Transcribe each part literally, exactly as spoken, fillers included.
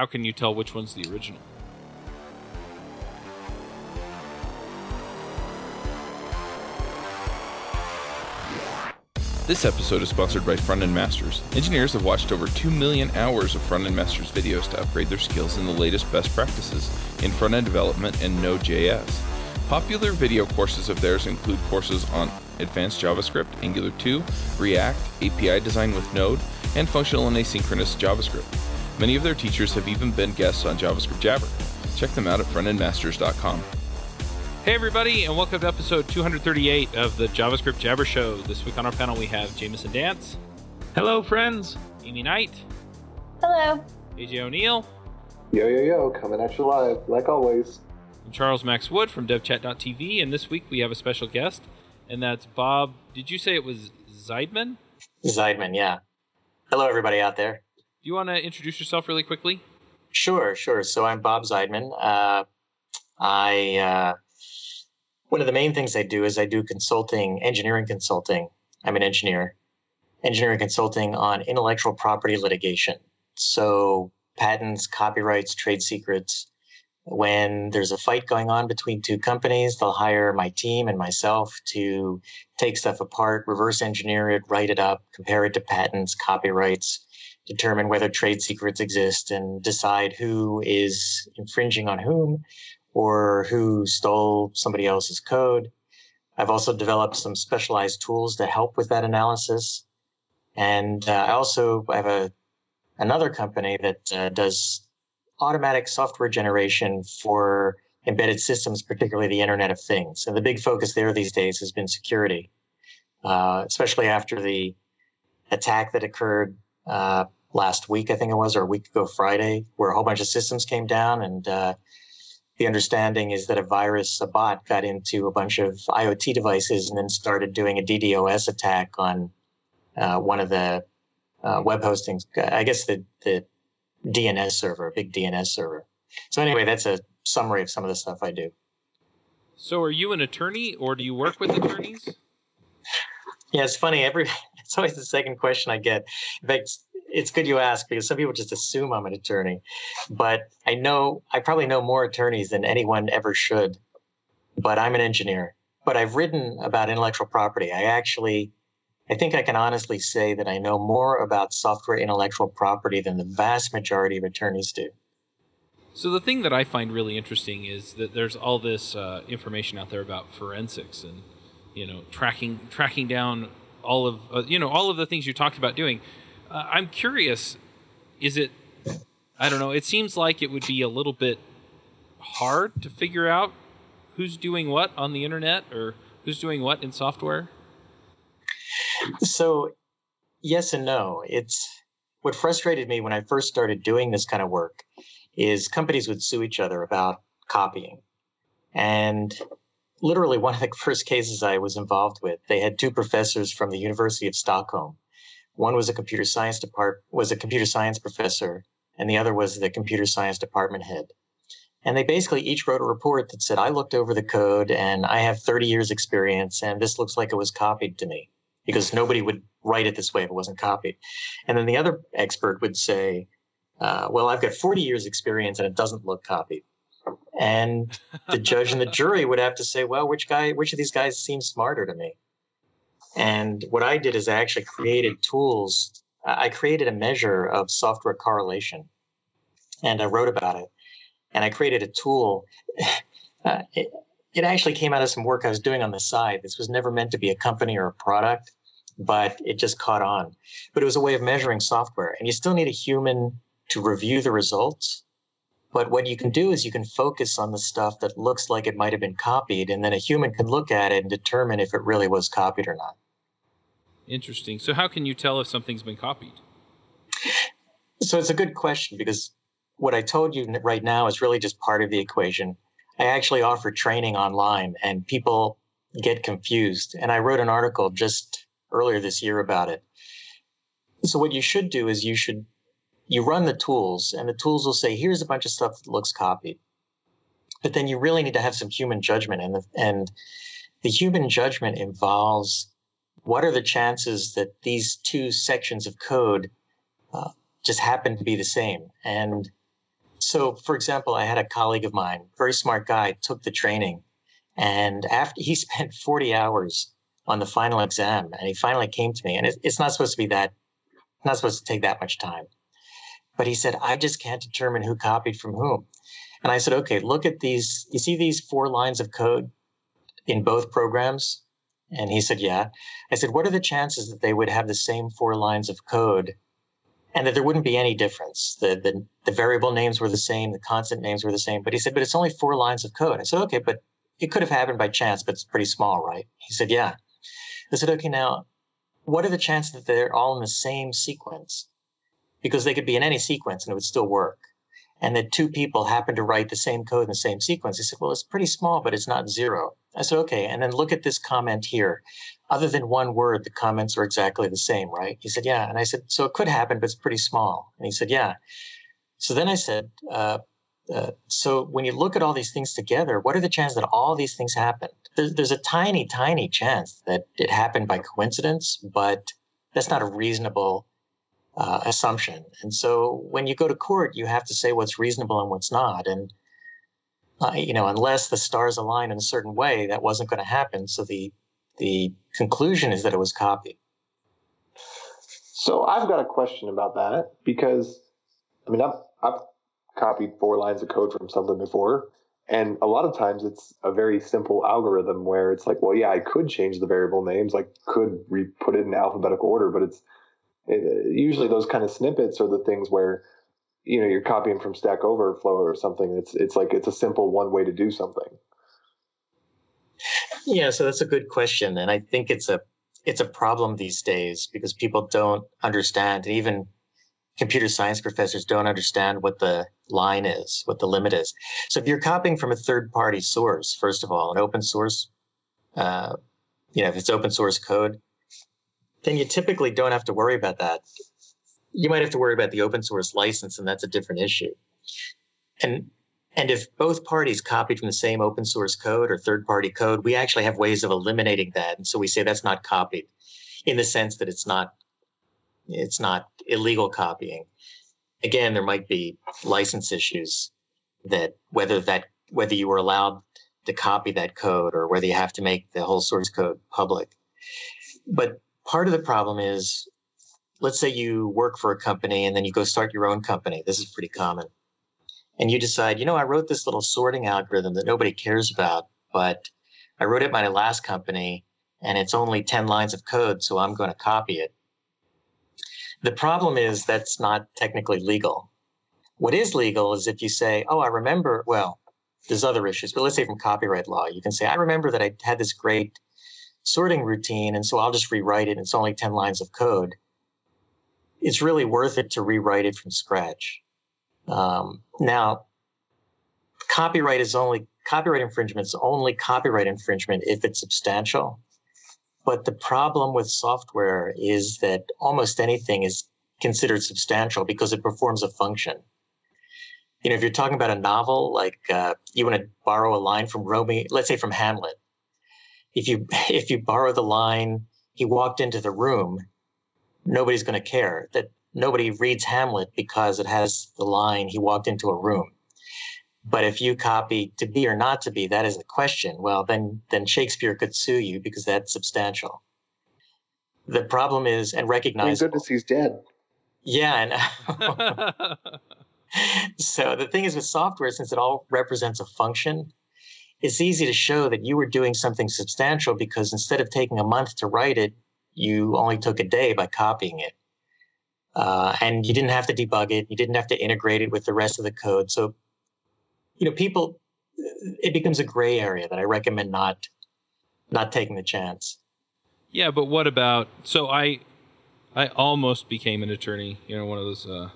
How can you tell which one's the original? This episode is sponsored by Frontend Masters. Engineers have watched over two million hours of Frontend Masters videos to upgrade their skills in the latest best practices in front-end development and Node.js. Popular video courses of theirs include courses on advanced JavaScript, Angular two, React, A P I design with Node, and functional and asynchronous JavaScript. Many of their teachers have even been guests on JavaScript Jabber. Check them out at frontend masters dot com. Hey everybody, and welcome to episode two thirty-eight of the JavaScript Jabber Show. This week on our panel we have Jamison Dance. Hello friends. Amy Knight. Hello. A J O'Neill. Yo, yo, yo, coming at you live, like always. I'm Charles Max Wood from dev chat dot t v, and this week we have a special guest, and that's Bob, did you say it was Zeidman? Zeidman, yeah. Hello everybody out there. Do you want to introduce yourself really quickly? Sure, sure. So I'm Bob Zeidman. Uh, I... Uh, One of the main things I do is I do consulting, engineering consulting. I'm an engineer. Engineering consulting on intellectual property litigation. So patents, copyrights, trade secrets. When there's a fight going on between two companies, they'll hire my team and myself to take stuff apart, reverse engineer it, write it up, compare it to patents, copyrights, determine whether trade secrets exist, and decide who is infringing on whom, or who stole somebody else's code. I've also developed some specialized tools to help with that analysis. And uh, I also have a another company that uh, does automatic software generation for embedded systems, particularly the Internet of Things. And the big focus there these days has been security, uh, especially after the attack that occurred uh, last week, I think it was, or a week ago Friday, where a whole bunch of systems came down and uh the understanding is that a virus, a bot, got into a bunch of IoT devices and then started doing a DDoS attack on uh, one of the uh, web hostings, I guess the, the D N S server, a big D N S server. So anyway, that's a summary of some of the stuff I do. So are you an attorney or do you work with attorneys? Yeah, it's funny. Every It's always the second question I get. In fact, it's good you ask because some people just assume I'm an attorney, but I know I probably know more attorneys than anyone ever should, but I'm an engineer, but I've written about intellectual property. I actually, I think I can honestly say that I know more about software intellectual property than the vast majority of attorneys do. So the thing that I find really interesting is that there's all this uh, information out there about forensics and, you know, tracking, tracking down all of, uh, you know, all of the things you talked about doing. Uh, I'm curious, is it, I don't know, it seems like it would be a little bit hard to figure out who's doing what on the internet or who's doing what in software? So, yes and no. It's what frustrated me when I first started doing this kind of work is companies would sue each other about copying. And literally one of the first cases I was involved with, they had two professors from the University of Stockholm. One was a computer science depart was a computer science professor, and the other was the computer science department head. And they basically each wrote a report that said, I looked over the code and I have thirty years experience and this looks like it was copied to me because nobody would write it this way if it wasn't copied. And then the other expert would say, uh, well, I've got forty years experience and it doesn't look copied. And the judge and the jury would have to say, well, which guy, which of these guys seems smarter to me? And what I did is I actually created tools. I created a measure of software correlation, and I wrote about it. And I created a tool. Uh, it, it actually came out of some work I was doing on the side. This was never meant to be a company or a product, but it just caught on. But it was a way of measuring software. And you still need a human to review the results. But what you can do is you can focus on the stuff that looks like it might have been copied, and then a human can look at it and determine if it really was copied or not. Interesting. So how can you tell if something's been copied? So it's a good question because what I told you right now is really just part of the equation. I actually offer training online, and people get confused. And I wrote an article just earlier this year about it. So what you should do is you should You run the tools, and the tools will say, here's a bunch of stuff that looks copied. But then you really need to have some human judgment. And the, and the human judgment involves what are the chances that these two sections of code uh, just happen to be the same? And So, for example, I had a colleague of mine, very smart guy, took the training. And after he spent forty hours on the final exam, and he finally came to me. And it, it's not supposed to be that, not supposed to take that much time. But he said, I just can't determine who copied from whom. And I said, okay, look at these. You see these four lines of code in both programs? And he said, yeah. I said, what are the chances that they would have the same four lines of code and that there wouldn't be any difference? The, the, the variable names were the same. The constant names were the same. But he said, but it's only four lines of code. I said, okay, but it could have happened by chance, but it's pretty small, right? He said, yeah. I said, okay, now, what are the chances that they're all in the same sequence? Because they could be in any sequence and it would still work. And that two people happen to write the same code in the same sequence. He said, well, it's pretty small, but it's not zero. I said, okay, and then look at this comment here. Other than one word, the comments are exactly the same, right? He said, yeah. And I said, so it could happen, but it's pretty small. And he said, yeah. So then I said, uh, uh, so when you look at all these things together, what are the chances that all these things happen? There's, there's a tiny, tiny chance that it happened by coincidence, but that's not a reasonable Uh, assumption. And so when you go to court, you have to say what's reasonable and what's not. And, uh, you know, unless the stars align in a certain way, that wasn't going to happen. So the the conclusion is that it was copied. So I've got a question about that, because, I mean, I've, I've copied four lines of code from something before. And a lot of times it's a very simple algorithm where it's like, well, yeah, I could change the variable names. I could re- put it in alphabetical order, but it's It, usually those kind of snippets are the things where, you know, you're copying from Stack Overflow or something. It's it's like it's a simple one way to do something. Yeah, so that's a good question. And I think it's a it's a problem these days because people don't understand, even computer science professors don't understand what the line is, what the limit is. So if you're copying from a third-party source, first of all, an open source, uh, you know, if it's open source code, then you typically don't have to worry about that. You might have to worry about the open source license, and that's a different issue. And and if both parties copied from the same open source code or third-party code, we actually have ways of eliminating that. And so we say that's not copied in the sense that it's not it's not illegal copying. Again, there might be license issues that whether that whether you were allowed to copy that code or whether you have to make the whole source code public. But part of the problem is, let's say you work for a company and then you go start your own company. This is pretty common. And you decide, you know, I wrote this little sorting algorithm that nobody cares about, but I wrote it at my last company and it's only ten lines of code, so I'm going to copy it. The problem is that's not technically legal. What is legal is if you say, oh, I remember, well, there's other issues, but let's say from copyright law, you can say, I remember that I had this great sorting routine, and so I'll just rewrite it. It's only ten lines of code. It's really worth it to rewrite it from scratch. Um, now, copyright is only copyright infringement is only copyright infringement if it's substantial. But the problem with software is that almost anything is considered substantial because it performs a function. You know, if you're talking about a novel, like uh, you want to borrow a line from Romeo, let's say from Hamlet. If you if you borrow the line, he walked into the room, nobody's going to care. That nobody reads Hamlet because it has the line, he walked into a room. But if you copy to be or not to be, that is the question. Well, then then Shakespeare could sue you because that's substantial. The problem is, and recognizable. Thank goodness he's dead. Yeah. And so the thing is with software, since it all represents a function, it's easy to show that you were doing something substantial because instead of taking a month to write it, you only took a day by copying it. Uh, and you didn't have to debug it. You didn't have to integrate it with the rest of the code. So, you know, people, it becomes a gray area that I recommend not, not taking the chance. Yeah, but what about, so I, I almost became an attorney, you know, one of those uh,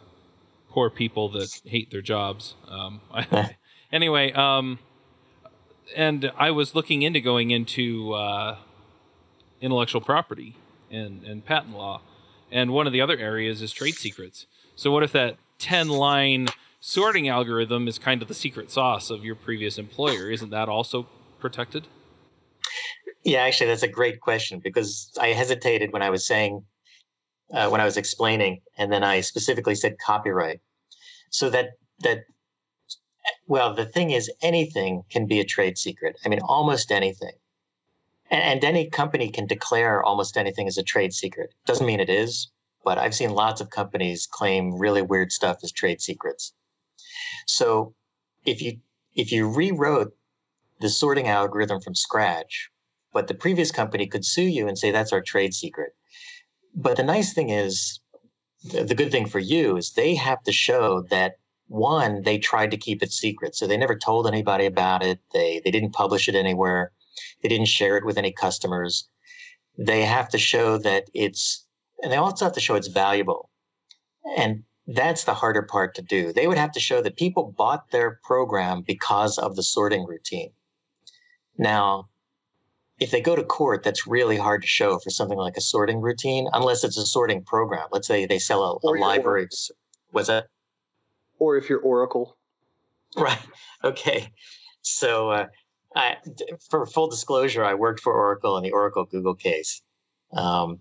poor people that hate their jobs. Um, I, anyway, um... And I was looking into going into uh, intellectual property and, and patent law. And one of the other areas is trade secrets. So what if that ten-line sorting algorithm is kind of the secret sauce of your previous employer? Isn't that also protected? Yeah, actually, that's a great question because I hesitated when I was saying, uh, when I was explaining, and then I specifically said copyright. So that that Well, the thing is, anything can be a trade secret. I mean, almost anything. And, and any company can declare almost anything as a trade secret. Doesn't mean it is, but I've seen lots of companies claim really weird stuff as trade secrets. So if you if you rewrote the sorting algorithm from scratch, but the previous company could sue you and say, that's our trade secret. But the nice thing is, the good thing for you is they have to show that, one, they tried to keep it secret. So they never told anybody about it. They they didn't publish it anywhere. They didn't share it with any customers. They have to show that it's, and they also have to show it's valuable. And that's the harder part to do. They would have to show that people bought their program because of the sorting routine. Now, if they go to court, that's really hard to show for something like a sorting routine, unless it's a sorting program. Let's say they sell a, a library. What's that? Or if you're Oracle. Right. Okay. So uh, I, for full disclosure, I worked for Oracle in the Oracle Google case. Um,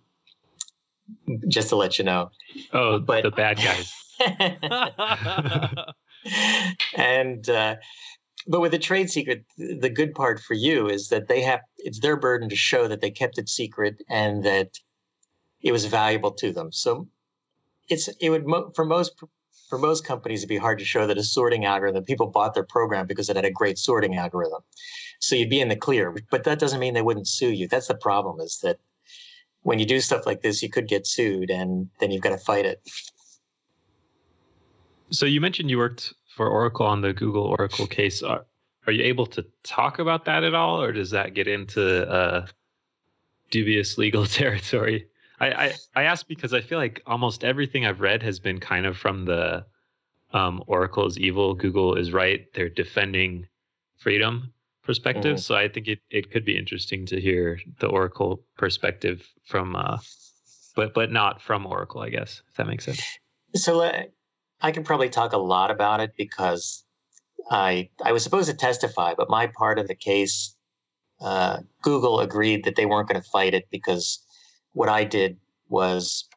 just to let you know. Oh, but, the bad guys. and... Uh, But with a trade secret, the good part for you is that they have, it's their burden to show that they kept it secret and that it was valuable to them. So it's, it would, for most, for most companies, it'd be hard to show that a sorting algorithm, people bought their program because it had a great sorting algorithm. So you'd be in the clear, but that doesn't mean they wouldn't sue you. That's the problem, is that when you do stuff like this, you could get sued and then you've got to fight it. So you mentioned you worked for Oracle on the Google Oracle case. Are, are you able to talk about that at all, or does that get into uh, dubious legal territory? I, I, I ask because I feel like almost everything I've read has been kind of from the um, Oracle is evil, Google is right, they're defending freedom perspective. Mm. So I think it, it could be interesting to hear the Oracle perspective from, uh, but but not from Oracle, I guess, if that makes sense. So uh... I can probably talk a lot about it because I I was supposed to testify, but my part of the case, uh, Google agreed that they weren't going to fight it because what I did was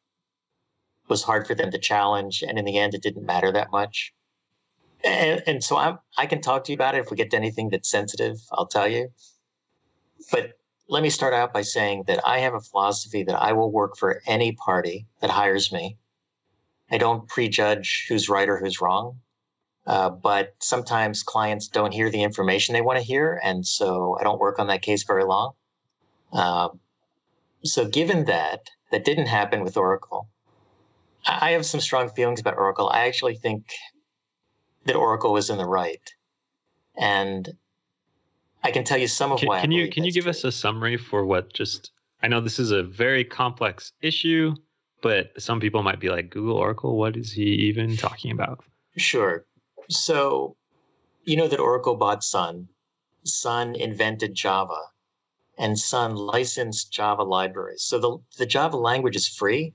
was hard for them to challenge, and in the end, it didn't matter that much. And, and so I I can talk to you about it. If we get to anything that's sensitive, I'll tell you. But let me start out by saying that I have a philosophy that I will work for any party that hires me. I don't prejudge who's right or who's wrong, uh, but sometimes clients don't hear the information they want to hear, and so I don't work on that case very long. Uh, so given that, that didn't happen with Oracle. I have some strong feelings about Oracle. I actually think that Oracle was in the right, and I can tell you some of can, why. Can you can you give true. us a summary for what just? I know this is a very complex issue. But some people might be like, Google Oracle, what is he even talking about? Sure. So you know that Oracle bought Sun. Sun invented Java, and Sun licensed Java libraries. So the, the Java language is free,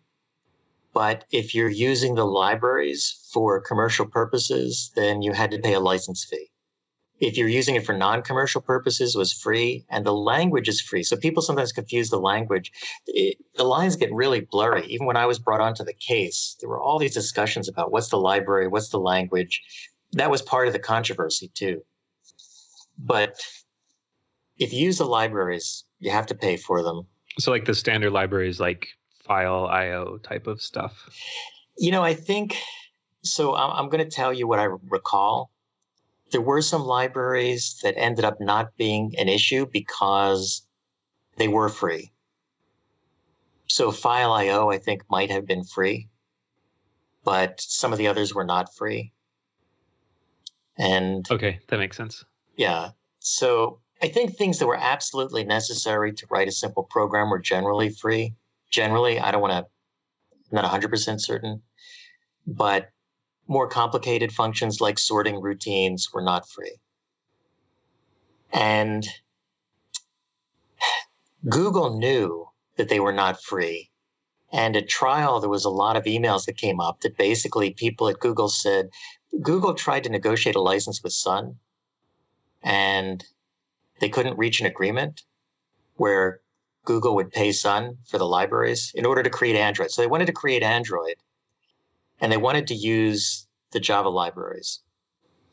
but if you're using the libraries for commercial purposes, then you had to pay a license fee. If you're using it for non-commercial purposes, it was free, and the language is free. So people sometimes confuse the language. It, the lines get really blurry. Even when I was brought onto the case, there were all these discussions about what's the library, what's the language. That was part of the controversy too. But if you use the libraries, you have to pay for them. So like the standard libraries, like file, I O type of stuff? You know, I think, so I'm going to tell you what I recall. There were some libraries that ended up not being an issue because they were free. So File dot I O, I think, might have been free, but some of the others were not free. And okay, that makes sense. Yeah. So I think things that were absolutely necessary to write a simple program were generally free. Generally, I don't want to, I'm not one hundred percent certain, but more complicated functions like sorting routines were not free. And Google knew that they were not free. And at trial, there was a lot of emails that came up that basically people at Google said, Google tried to negotiate a license with Sun, and they couldn't reach an agreement where Google would pay Sun for the libraries in order to create Android. So they wanted to create Android, and they wanted to use the Java libraries.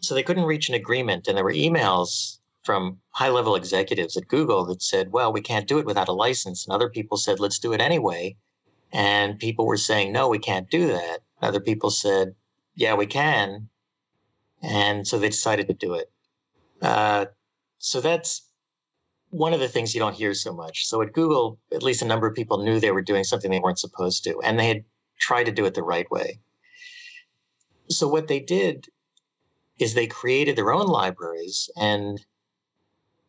So they couldn't reach an agreement. And there were emails from high-level executives at Google that said, well, we can't do it without a license. And other people said, let's do it anyway. And people were saying, no, we can't do that. Other people said, yeah, we can. And so they decided to do it. Uh, so that's one of the things you don't hear so much. So at Google, at least a number of people knew they were doing something they weren't supposed to, and they had tried to do it the right way. So what they did is they created their own libraries, and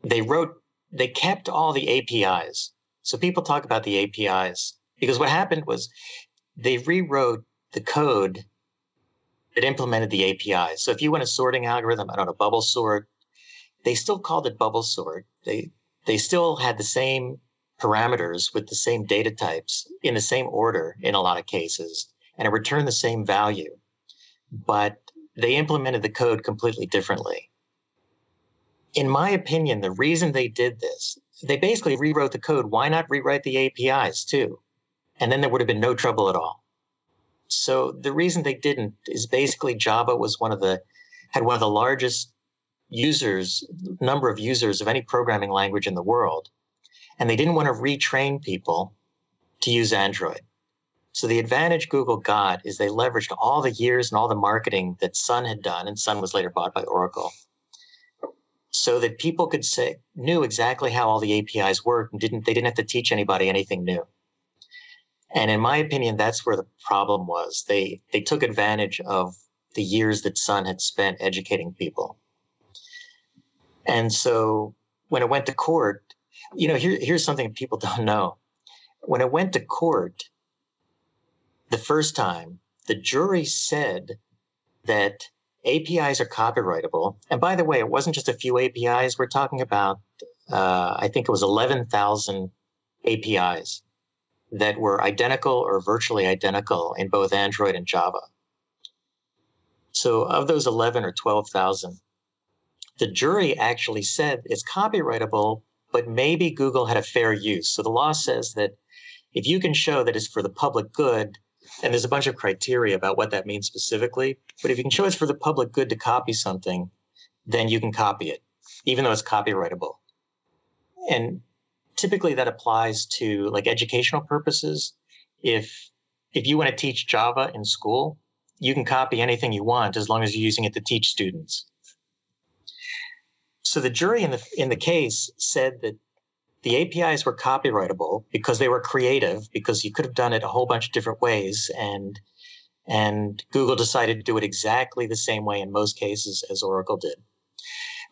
they wrote, they kept all the A P Is. So people talk about the A P Is because what happened was they rewrote the code that implemented the A P I. So if you want a sorting algorithm, I don't know, bubble sort, they still called it bubble sort. They they still had the same parameters with the same data types in the same order in a lot of cases, and it returned the same value. But they implemented the code completely differently. In my opinion, the reason they did this, they basically rewrote the code. Why not rewrite the A P Is too? And then there would have been no trouble at all. So the reason they didn't is basically Java was one of the, had one of the largest users, number of users of any programming language in the world. And they didn't want to retrain people to use Android. So the advantage Google got is they leveraged all the years and all the marketing that Sun had done, and Sun was later bought by Oracle, so that people could say, knew exactly how all the A P Is worked and didn't, they didn't have to teach anybody anything new. And in my opinion, that's where the problem was. They they took advantage of the years that Sun had spent educating people. And so when it went to court, you know, here, here's something people don't know. When it went to court the first time, the jury said that A P Is are copyrightable. And by the way, it wasn't just a few A P Is. We're talking about, uh, I think it was eleven thousand A P Is that were identical or virtually identical in both Android and Java. So of those eleven or twelve thousand, the jury actually said it's copyrightable, but maybe Google had a fair use. So the law says that if you can show that it's for the public good, and there's a bunch of criteria about what that means specifically, but if you can show it's for the public good to copy something, then you can copy it, even though it's copyrightable. And typically that applies to like educational purposes. If if you want to teach Java in school, you can copy anything you want as long as you're using it to teach students. So the jury in the in the case said that the A P Is were copyrightable because they were creative, because you could have done it a whole bunch of different ways, and and Google decided to do it exactly the same way in most cases as Oracle did.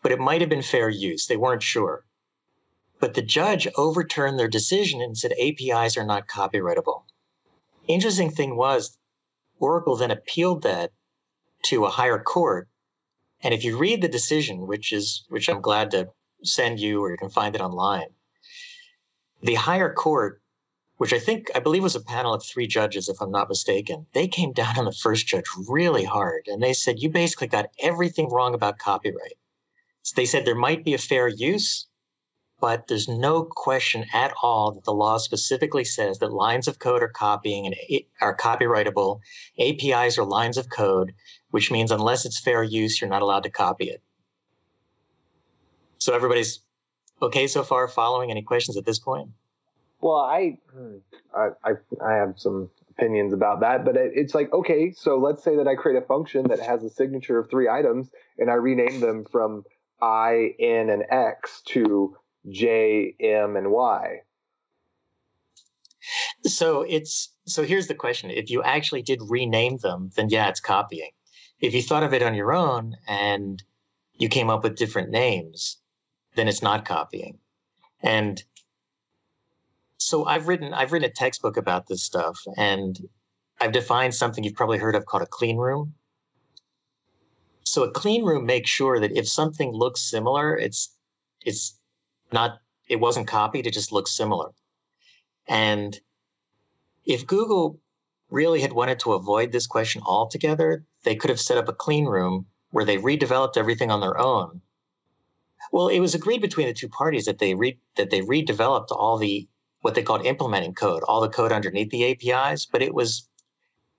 But it might have been fair use. They weren't sure. But the judge overturned their decision and said A P Is are not copyrightable. Interesting thing was, Oracle then appealed that to a higher court. And if you read the decision, which is which I'm glad to send you, or you can find it online, the higher court, which I think I believe was a panel of three judges, if I'm not mistaken, they came down on the first judge really hard. And they said, you basically got everything wrong about copyright. So they said there might be a fair use, but there's no question at all that the law specifically says that lines of code are copying and are copyrightable. A P Is are lines of code, which means unless it's fair use, you're not allowed to copy it. So everybody's okay so far. Following? Any questions at this point? Well, I I, I, I have some opinions about that, but it, it's like, okay, so let's say that I create a function that has a signature of three items, and I rename them from I, N, and X to J, M, and Y. So it's so here's the question. If you actually did rename them, then yeah, it's copying. If you thought of it on your own and you came up with different names, then it's not copying. And so I've written I've written a textbook about this stuff, and I've defined something you've probably heard of called a clean room. So a clean room makes sure that if something looks similar, it's it's Not, it wasn't copied, it just looks similar. And if Google really had wanted to avoid this question altogether, they could have set up a clean room where they redeveloped everything on their own. Well, it was agreed between the two parties that they re, that they redeveloped all the, what they called implementing code, all the code underneath the A P Is, but it was,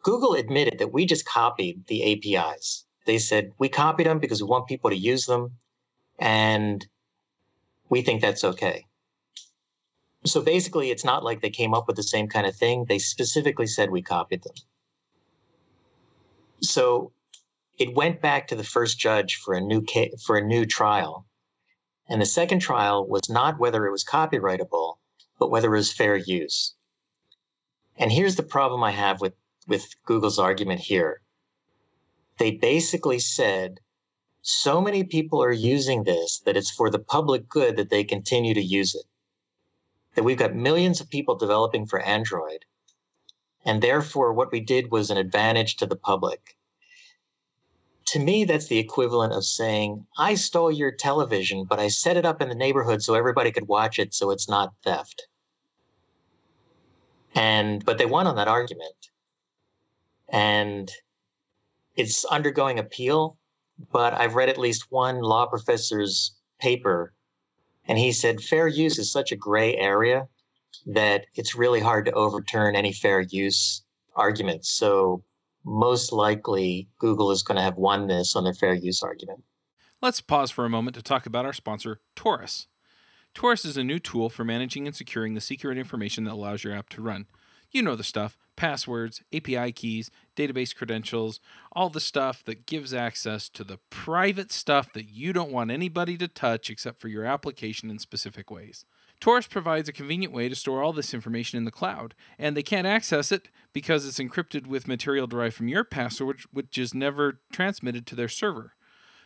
Google admitted that we just copied the A P Is. They said, we copied them because we want people to use them, and we think that's okay. So basically, it's not like they came up with the same kind of thing. They specifically said we copied them. So it went back to the first judge for a new case, for a new trial. And the second trial was not whether it was copyrightable, but whether it was fair use. And here's the problem I have with, with Google's argument here. They basically said, so many people are using this that it's for the public good that they continue to use it. That we've got millions of people developing for Android. And therefore, what we did was an advantage to the public. To me, that's the equivalent of saying, I stole your television, but I set it up in the neighborhood so everybody could watch it, so it's not theft. And but they won on that argument. And it's undergoing appeal, but I've read at least one law professor's paper, and he said fair use is such a gray area that it's really hard to overturn any fair use arguments. So most likely Google is going to have won this on their fair use argument. Let's pause for a moment to talk about our sponsor, Torus. Torus is a new tool for managing and securing the secret information that allows your app to run. You know the stuff, passwords, A P I keys, database credentials, all the stuff that gives access to the private stuff that you don't want anybody to touch except for your application in specific ways. Torus provides a convenient way to store all this information in the cloud, and they can't access it because it's encrypted with material derived from your password, which is never transmitted to their server.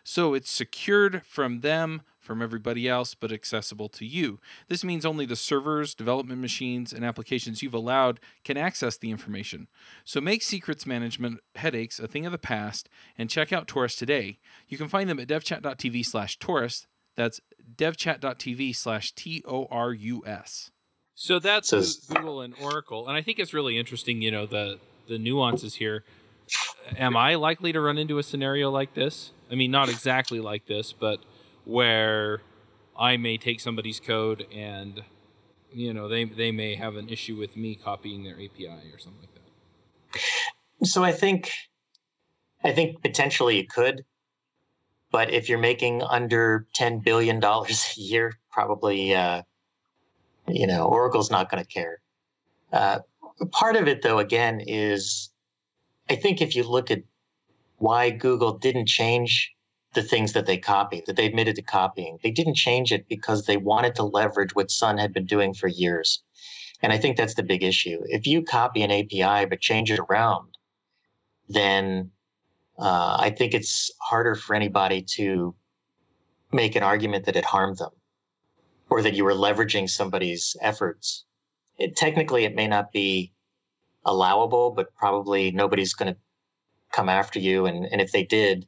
So it's secured from them, from everybody else, but accessible to you. This means only the servers, development machines, and applications you've allowed can access the information. So make secrets management headaches a thing of the past, and check out Torus today. You can find them at devchat.tv slash Torus. That's devchat.tv slash T O R U S. So that's so, Google and Oracle. And I think it's really interesting, you know, the, the nuances here. Am I likely to run into a scenario like this? I mean, not exactly like this, but where I may take somebody's code and, you know, they, they may have an issue with me copying their A P I or something like that. So I think, I think potentially it could, but if you're making under ten billion dollars a year, probably, uh, you know, Oracle's not going to care. Uh, part of it, though, again, is I think if you look at why Google didn't change the things that they copied, that they admitted to copying. They didn't change it because they wanted to leverage what Sun had been doing for years. And I think that's the big issue. If you copy an A P I but change it around, then uh, I think it's harder for anybody to make an argument that it harmed them or that you were leveraging somebody's efforts. It, technically, it may not be allowable, but probably nobody's going to come after you. And, and if they did,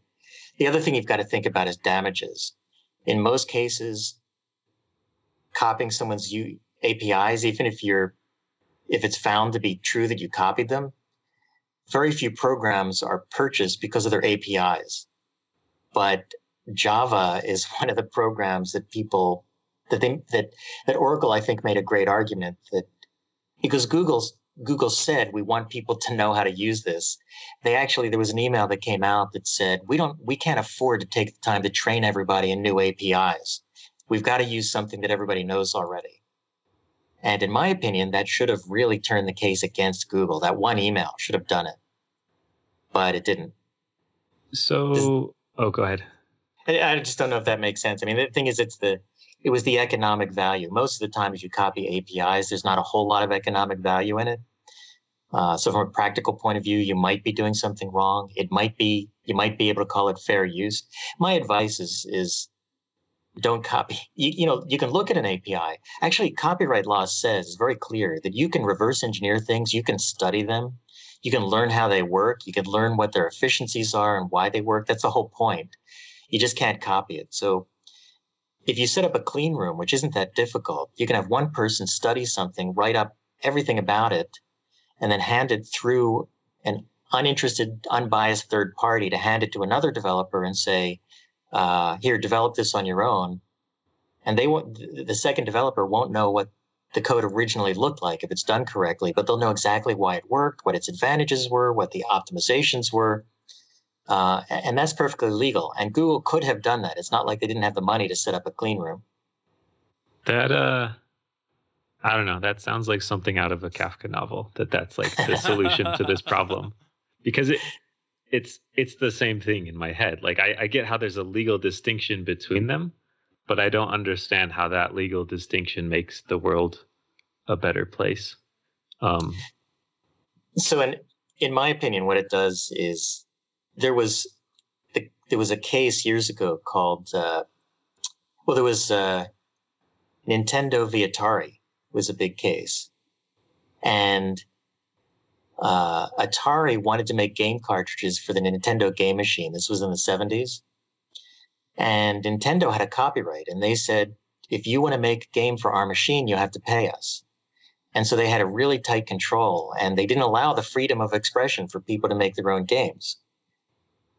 the other thing you've got to think about is damages. In most cases, copying someone's U- A P Is, even if you're, if it's found to be true that you copied them, very few programs are purchased because of their A P Is. But Java is one of the programs that people, that they, that, that Oracle, I think, made a great argument that because Google's, Google said, we want people to know how to use this. They actually, there was an email that came out that said, we don't, we can't afford to take the time to train everybody in new A P Is. We've got to use something that everybody knows already. And in my opinion, that should have really turned the case against Google. That one email should have done it, but it didn't. So, this, oh, go ahead. I just don't know if that makes sense. I mean, the thing is, it's the, it was the economic value. Most of the time, if you copy A P Is, there's not a whole lot of economic value in it. Uh, so from a practical point of view, you might be doing something wrong. It might be, you might be able to call it fair use. My advice is, is don't copy. You, you know, you can look at an A P I. Actually, copyright law says, it's very clear that you can reverse engineer things. You can study them. You can learn how they work. You can learn what their efficiencies are and why they work. That's the whole point. You just can't copy it. So if you set up a clean room, which isn't that difficult, you can have one person study something, write up everything about it, and then hand it through an uninterested, unbiased third party to hand it to another developer and say, uh, here, develop this on your own. And they won't, the second developer won't know what the code originally looked like if it's done correctly, but they'll know exactly why it worked, what its advantages were, what the optimizations were. Uh, and that's perfectly legal. And Google could have done that. It's not like they didn't have the money to set up a clean room. That, uh, I don't know. That sounds like something out of a Kafka novel, that that's like the solution to this problem. Because it, it's it's the same thing in my head. Like, I, I get how there's a legal distinction between them, but I don't understand how that legal distinction makes the world a better place. Um, so in, in my opinion, what it does is there was the, there was a case years ago called, uh, well, there was uh, Nintendo v. Atari was a big case. And uh, Atari wanted to make game cartridges for the Nintendo game machine. This was in the seventies. And Nintendo had a copyright, and they said, if you want to make a game for our machine, you have to pay us. And so they had a really tight control, and they didn't allow the freedom of expression for people to make their own games.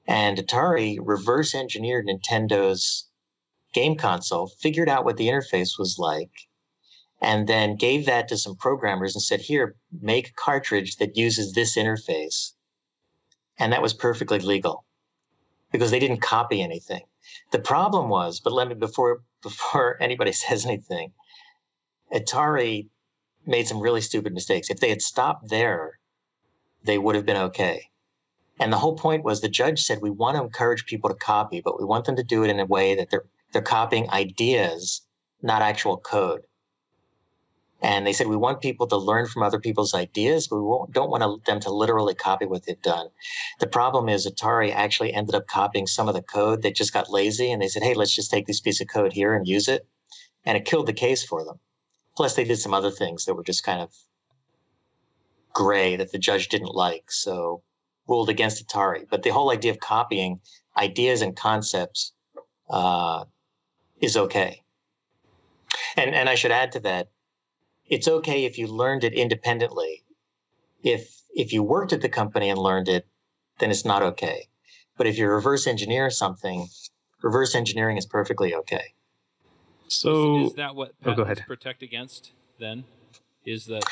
And Atari reverse engineered Nintendo's game console, figured out what the interface was like, and then gave that to some programmers and said, here, make a cartridge that uses this interface. And that was perfectly legal because they didn't copy anything. The problem was, but let me, before, before anybody says anything, Atari made some really stupid mistakes. If they had stopped there, they would have been okay. And the whole point was the judge said, we want to encourage people to copy, but we want them to do it in a way that they're they're copying ideas, not actual code. And they said, we want people to learn from other people's ideas, but we won't, don't want to, them to literally copy what they've done. The problem is Atari actually ended up copying some of the code. They just got lazy, and they said, hey, let's just take this piece of code here and use it. And it killed the case for them. Plus, they did some other things that were just kind of gray that the judge didn't like, so ruled against Atari. But the whole idea of copying ideas and concepts uh, is okay. And and I should add to that, it's okay if you learned it independently. If if you worked at the company and learned it, then it's not okay. But if you reverse engineer something, reverse engineering is perfectly okay. So is, is that what patents oh, protect against then? Is that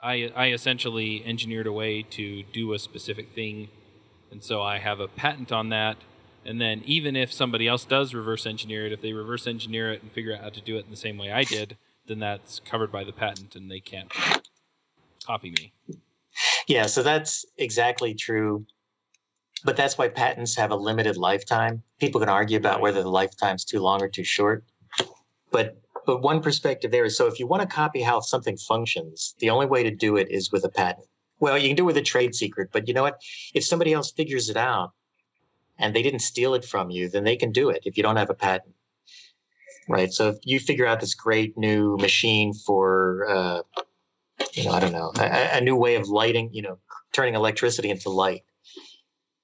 I I essentially engineered a way to do a specific thing, and so I have a patent on that, and then even if somebody else does reverse engineer it, if they reverse engineer it and figure out how to do it in the same way I did, then that's covered by the patent and they can't copy me. Yeah, so that's exactly true. But that's why patents have a limited lifetime. People can argue about whether the lifetime's too long or too short. But but one perspective there is, so if you want to copy how something functions, the only way to do it is with a patent. Well, you can do it with a trade secret, but you know what? If somebody else figures it out and they didn't steal it from you, then they can do it if you don't have a patent, right? So if you figure out this great new machine for, uh, you know, I don't know, a, a new way of lighting, you know, turning electricity into light,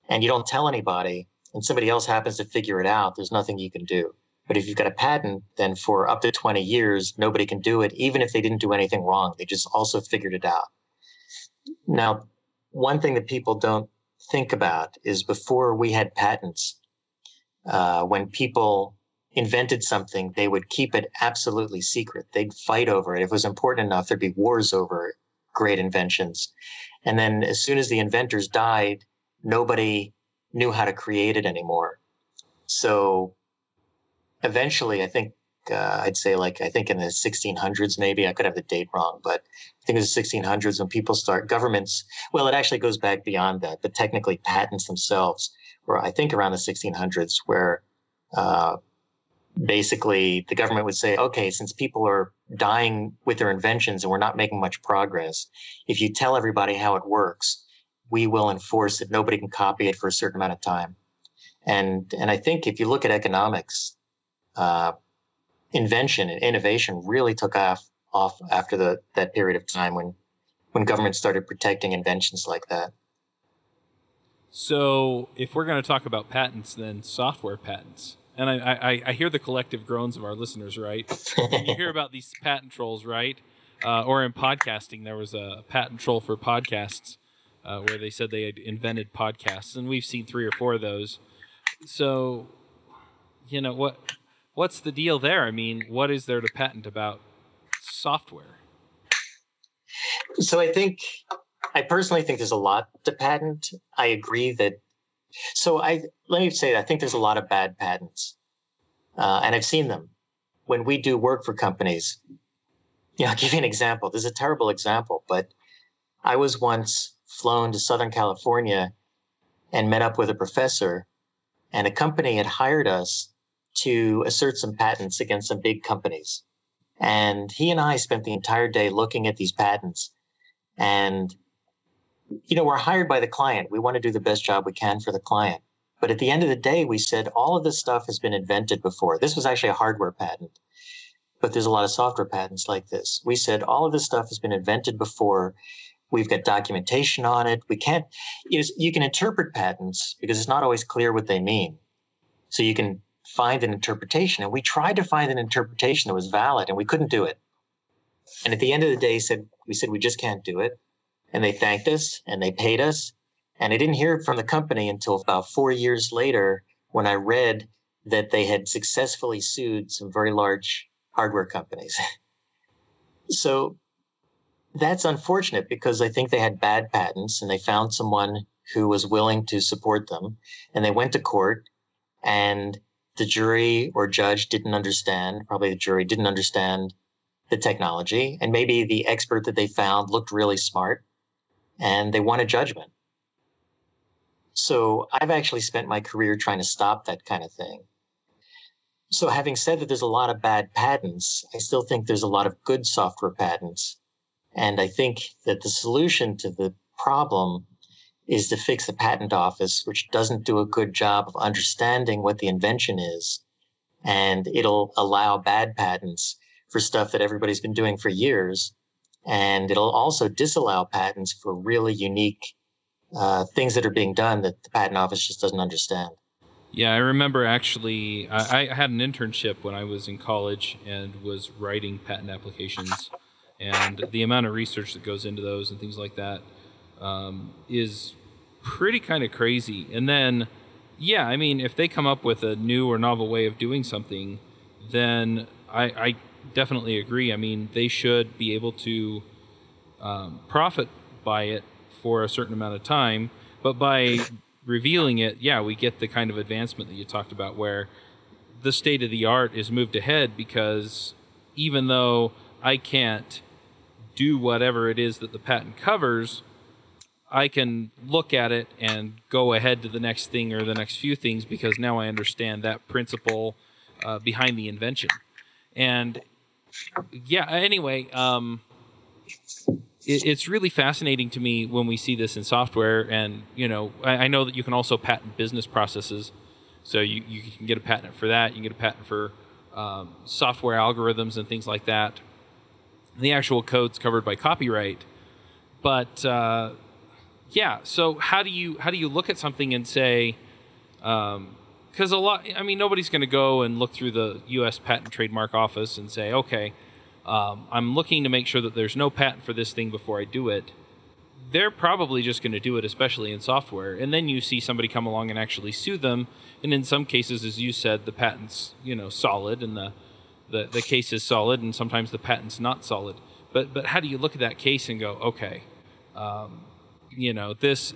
and you don't tell anybody and somebody else happens to figure it out, there's nothing you can do. But if you've got a patent, then for up to twenty years, nobody can do it, even if they didn't do anything wrong. They just also figured it out. Now, one thing that people don't think about is before we had patents, uh, when people invented something, they would keep it absolutely secret. They'd fight over it. If it was important enough, there'd be wars over great inventions. And then as soon as the inventors died, nobody knew how to create it anymore. So eventually, I think uh, I'd say like I think in the sixteen hundreds, maybe I could have the date wrong, but I think it was the sixteen hundreds when people start governments. Well, it actually goes back beyond that, but technically patents themselves were I think around the sixteen hundreds, where uh, basically the government would say, okay, since people are dying with their inventions and we're not making much progress, if you tell everybody how it works, we will enforce that nobody can copy it for a certain amount of time. And and I think if you look at economics, Uh, invention and innovation really took off off after the that period of time when when governments started protecting inventions like that. So if we're going to talk about patents, then software patents. And I, I, I hear the collective groans of our listeners, right? You hear about these patent trolls, right? Uh, or in podcasting, there was a patent troll for podcasts uh, where they said they had invented podcasts. And we've seen three or four of those. So, you know, what... What's the deal there? I mean, what is there to patent about software? So I think, I personally think there's a lot to patent. I agree that So I let me say, I think there's a lot of bad patents, uh, and I've seen them when we do work for companies. Yeah, I'll give you an example. This is a terrible example, but I was once flown to Southern California and met up with a professor, and a company had hired us to assert some patents against some big companies. And he and I spent the entire day looking at these patents. And, you know, we're hired by the client. We want to do the best job we can for the client. But at the end of the day, we said all of this stuff has been invented before. This was actually a hardware patent, but there's a lot of software patents like this. We said all of this stuff has been invented before. We've got documentation on it. We can't, you know, you can interpret patents because it's not always clear what they mean. So you can find an interpretation. And we tried to find an interpretation that was valid, and we couldn't do it. And at the end of the day, said we said, we just can't do it. And they thanked us, and they paid us. And I didn't hear from the company until about four years later when I read that they had successfully sued some very large hardware companies. So that's unfortunate because I think they had bad patents and they found someone who was willing to support them, and they went to court, and the jury or judge didn't understand, probably the jury didn't understand the technology, and maybe the expert that they found looked really smart, and they won a judgment. So I've actually spent my career trying to stop that kind of thing. So having said that there's a lot of bad patents, I still think there's a lot of good software patents. And I think that the solution to the problem is to fix the patent office, which doesn't do a good job of understanding what the invention is. And it'll allow bad patents for stuff that everybody's been doing for years. And it'll also disallow patents for really unique uh, things that are being done that the patent office just doesn't understand. Yeah, I remember actually, I, I had an internship when I was in college and was writing patent applications, and the amount of research that goes into those and things like that um, is pretty kind of crazy. And then, yeah, I mean, if they come up with a new or novel way of doing something, then I, I definitely agree. I mean, they should be able to um, profit by it for a certain amount of time, but by revealing it, yeah, we get the kind of advancement that you talked about where the state of the art is moved ahead, because even though I can't do whatever it is that the patent covers, I can look at it and go ahead to the next thing or the next few things because now I understand that principle uh, behind the invention. And yeah, anyway, um, it's really fascinating to me when we see this in software. And, you know, I know that you can also patent business processes. So you, you can get a patent for that. You can get a patent for um, software algorithms and things like that. The actual code's covered by copyright. But, uh, yeah, so how do you how do you look at something and say, um, because a lot, I mean, nobody's going to go and look through the U S Patent and Trademark Office and say, okay, Um, I'm looking to make sure that there's no patent for this thing before I do it. They're probably just going to do it, especially in software. And then you see somebody come along and actually sue them. And in some cases, as you said, the patent's, you know, solid, and the, the, the case is solid, and sometimes the patent's not solid. But but how do you look at that case and go, okay, um, you know, this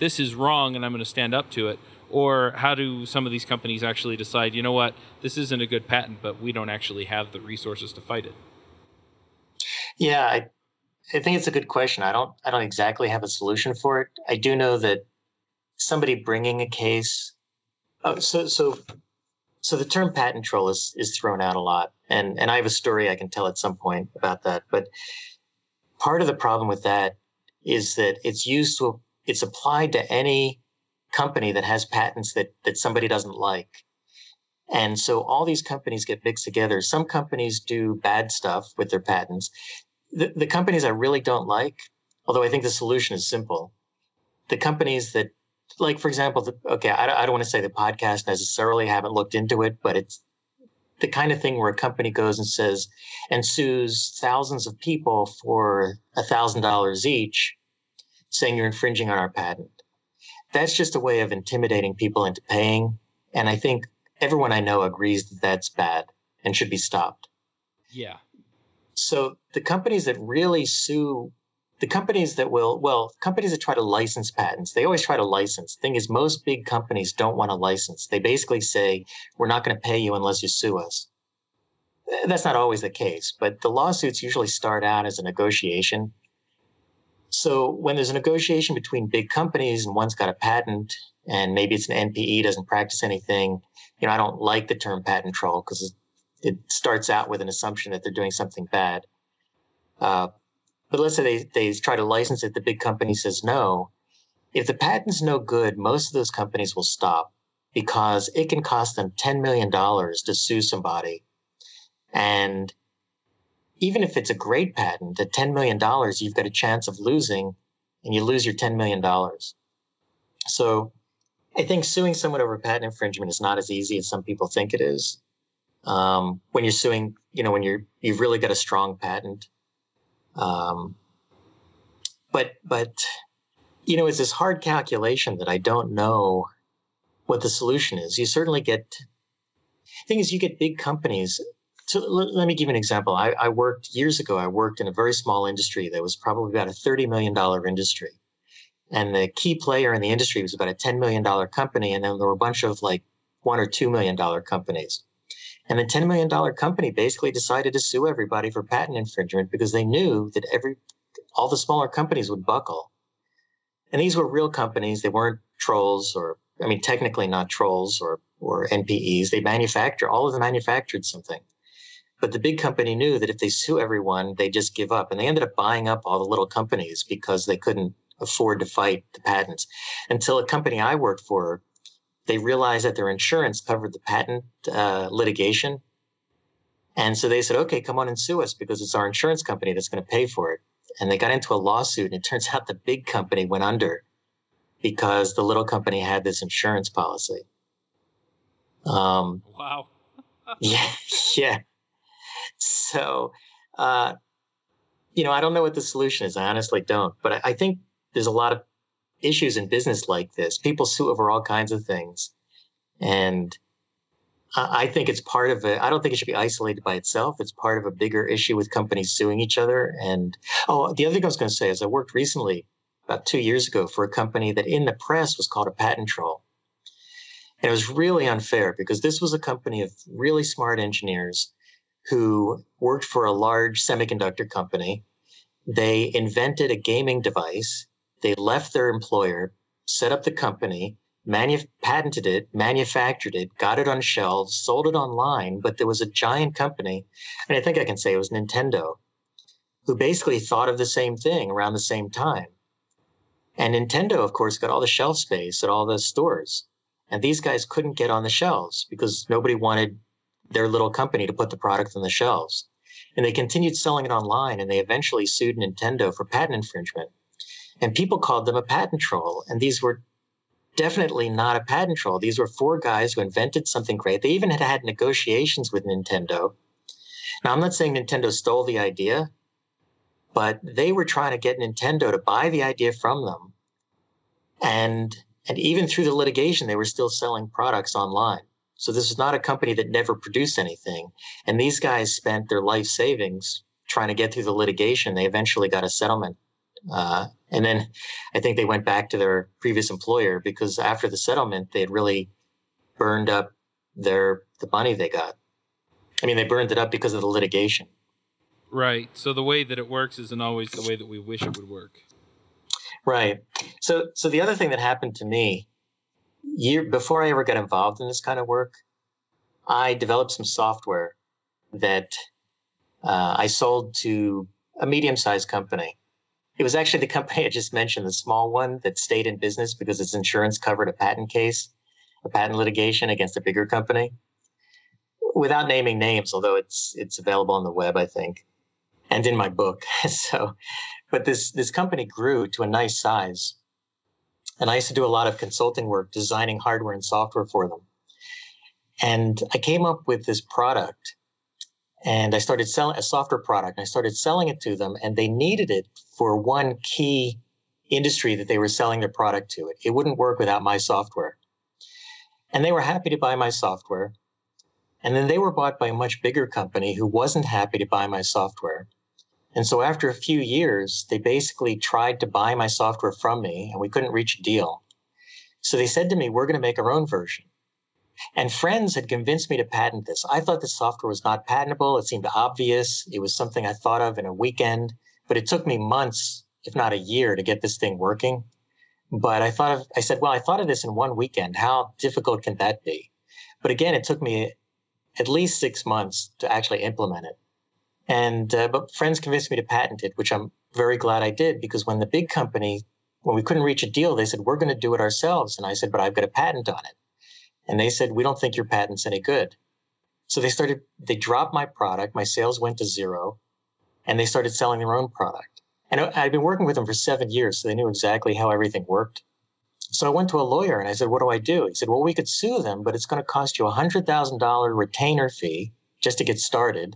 this is wrong and I'm going to stand up to it? Or how do some of these companies actually decide, you know what, this isn't a good patent, but we don't actually have the resources to fight it? Yeah, I, I think it's a good question. I don't I don't exactly have a solution for it. I do know that somebody bringing a case. Oh, so so so the term patent troll is is thrown out a lot, and and I have a story I can tell at some point about that. But part of the problem with that is that it's used to it's applied to any company that has patents that that somebody doesn't like. And so all these companies get mixed together. Some companies do bad stuff with their patents. The, the companies I really don't like, although I think the solution is simple, the companies that, like, for example, the, okay, I, I don't want to say the podcast necessarily, haven't looked into it, but it's the kind of thing where a company goes and says and sues thousands of people for one thousand dollars each, saying you're infringing on our patent. That's just a way of intimidating people into paying. And I think everyone I know agrees that that's bad and should be stopped. Yeah. So the companies that really sue the companies that will, well, companies that try to license patents, they always try to license. The thing is, most big companies don't want to license. They basically say, we're not going to pay you unless you sue us. That's not always the case, but the lawsuits usually start out as a negotiation. So when there's a negotiation between big companies and one's got a patent and maybe it's an N P E, doesn't practice anything, you know, I don't like the term patent troll because it starts out with an assumption that they're doing something bad. Uh, but let's say they, they try to license it. The big company says no. If the patent's no good, most of those companies will stop because it can cost them ten million dollars to sue somebody. And even if it's a great patent, at ten million dollars, you've got a chance of losing, and you lose your ten million dollars. So I think suing someone over patent infringement is not as easy as some people think it is. Um, when you're suing, you know, when you're, you've really got a strong patent. Um, but, but, you know, it's this hard calculation that I don't know what the solution is. You certainly get, the thing is, you get big companies. So let me give you an example. I, I worked years ago, I worked in a very small industry that was probably about a thirty million dollars industry. And the key player in the industry was about a ten million dollars company. And then there were a bunch of like one or two million dollars companies. And the ten million dollars company basically decided to sue everybody for patent infringement because they knew that every, all the smaller companies would buckle. And these were real companies. They weren't trolls or, I mean, technically not trolls or, or N P Es. They manufacture, all of them manufactured something. But the big company knew that if they sue everyone, they just give up. And they ended up buying up all the little companies because they couldn't afford to fight the patents. Until a company I worked for, they realized that their insurance covered the patent uh, litigation. And so they said, okay, come on and sue us because it's our insurance company that's going to pay for it. And they got into a lawsuit. And it turns out the big company went under because the little company had this insurance policy. Um, wow. yeah. Yeah. So, uh, you know, I don't know what the solution is. I honestly don't. But I, I think there's a lot of issues in business like this. People sue over all kinds of things. And I, I think it's part of it. I don't think it should be isolated by itself. It's part of a bigger issue with companies suing each other. And, oh, the other thing I was going to say is I worked recently, about two years ago, for a company that in the press was called a patent troll. And it was really unfair because this was a company of really smart engineers who worked for a large semiconductor company. They invented a gaming device. They left their employer, set up the company, manu- patented it, manufactured it, got it on shelves, sold it online. But there was a giant company, and I think I can say it was Nintendo, who basically thought of the same thing around the same time. And Nintendo, of course, got all the shelf space at all the stores. And these guys couldn't get on the shelves because nobody wanted their little company to put the product on the shelves. And they continued selling it online, and they eventually sued Nintendo for patent infringement. And people called them a patent troll, and these were definitely not a patent troll. These were four guys who invented something great. They even had had negotiations with Nintendo. Now, I'm not saying Nintendo stole the idea, but they were trying to get Nintendo to buy the idea from them. And, and even through the litigation, they were still selling products online. So this is not a company that never produced anything. And these guys spent their life savings trying to get through the litigation. They eventually got a settlement. Uh, and then I think they went back to their previous employer because after the settlement, they had really burned up their the money they got. I mean, they burned it up because of the litigation. Right. So the way that it works isn't always the way that we wish it would work. Right. So, so the other thing that happened to me, Year, before I ever got involved in this kind of work, I developed some software that uh, I sold to a medium-sized company. It was actually the company I just mentioned, the small one that stayed in business because its insurance covered a patent case, a patent litigation against a bigger company, without naming names, although it's it's available on the web, I think, and in my book. So, but this this company grew to a nice size. And I used to do a lot of consulting work, designing hardware and software for them. And I came up with this product, and I started selling a software product, and I started selling it to them, and they needed it for one key industry that they were selling their product to. It, it wouldn't work without my software. And they were happy to buy my software. And then they were bought by a much bigger company who wasn't happy to buy my software. And so after a few years, they basically tried to buy my software from me, and we couldn't reach a deal. So they said to me, we're going to make our own version. And friends had convinced me to patent this. I thought the software was not patentable. It seemed obvious. It was something I thought of in a weekend. But it took me months, if not a year, to get this thing working. But I thought of, I said, well, I thought of this in one weekend. How difficult can that be? But again, it took me at least six months to actually implement it. And uh, but friends convinced me to patent it, which I'm very glad I did, because when the big company, when we couldn't reach a deal, they said, we're going to do it ourselves. And I said, but I've got a patent on it. And they said, we don't think your patent's any good. So they started, they dropped my product. My sales went to zero, and they started selling their own product. And I'd been working with them for seven years, so they knew exactly how everything worked. So I went to a lawyer and I said, what do I do? He said, well, we could sue them, but it's going to cost you a one hundred thousand dollars retainer fee just to get started.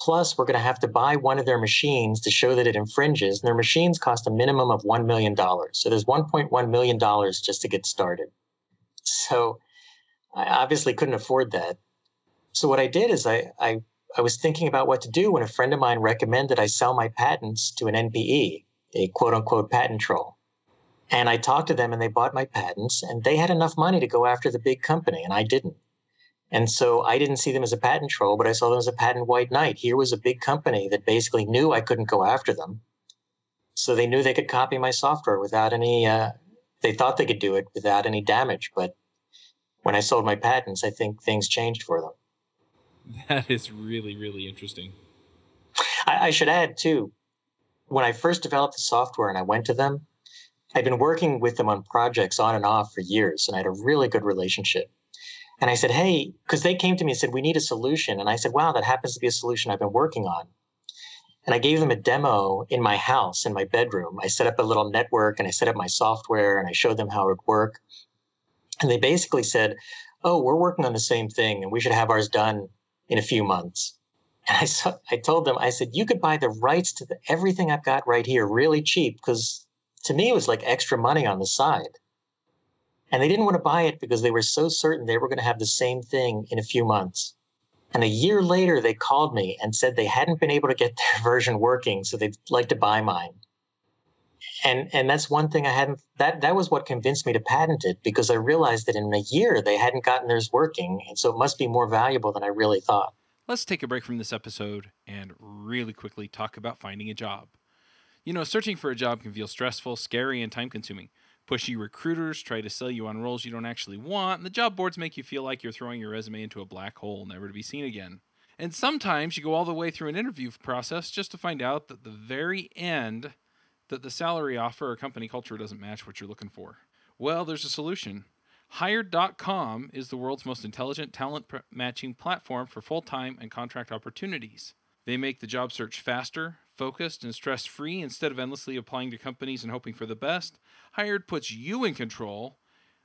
Plus, we're going to have to buy one of their machines to show that it infringes. And their machines cost a minimum of one million dollars. So there's one point one million dollars just to get started. So I obviously couldn't afford that. So what I did is I, I, I was thinking about what to do when a friend of mine recommended I sell my patents to an N P E, a quote-unquote patent troll. And I talked to them, and they bought my patents, and they had enough money to go after the big company, and I didn't. And so I didn't see them as a patent troll, but I saw them as a patent white knight. Here was a big company that basically knew I couldn't go after them. So they knew they could copy my software without any, uh, they thought they could do it without any damage. But when I sold my patents, I think things changed for them. That is really, really interesting. I, I should add, too, when I first developed the software and I went to them, I'd been working with them on projects on and off for years, and I had a really good relationship. And I said, hey, because they came to me and said, we need a solution. And I said, wow, that happens to be a solution I've been working on. And I gave them a demo in my house, in my bedroom. I set up a little network, and I set up my software, and I showed them how it would work. And they basically said, oh, we're working on the same thing, and we should have ours done in a few months. And I, so, I told them, I said, you could buy the rights to the, everything I've got right here really cheap, because to me it was like extra money on the side. And they didn't want to buy it because they were so certain they were going to have the same thing in a few months. And a year later, they called me and said they hadn't been able to get their version working, so they'd like to buy mine. And and that's one thing I hadn't, that, that was what convinced me to patent it, because I realized that in a year they hadn't gotten theirs working, and so it must be more valuable than I really thought. Let's take a break from this episode and really quickly talk about finding a job. You know, searching for a job can feel stressful, scary, and time-consuming. Pushy recruiters try to sell you on roles you don't actually want, and the job boards make you feel like you're throwing your resume into a black hole, never to be seen again. And sometimes you go all the way through an interview process just to find out that at the very end that the salary offer or company culture doesn't match what you're looking for. Well, there's a solution. Hired dot com is the world's most intelligent talent pr- matching platform for full-time and contract opportunities. They make the job search faster, focused, and stress-free. Instead of endlessly applying to companies and hoping for the best, Hired puts you in control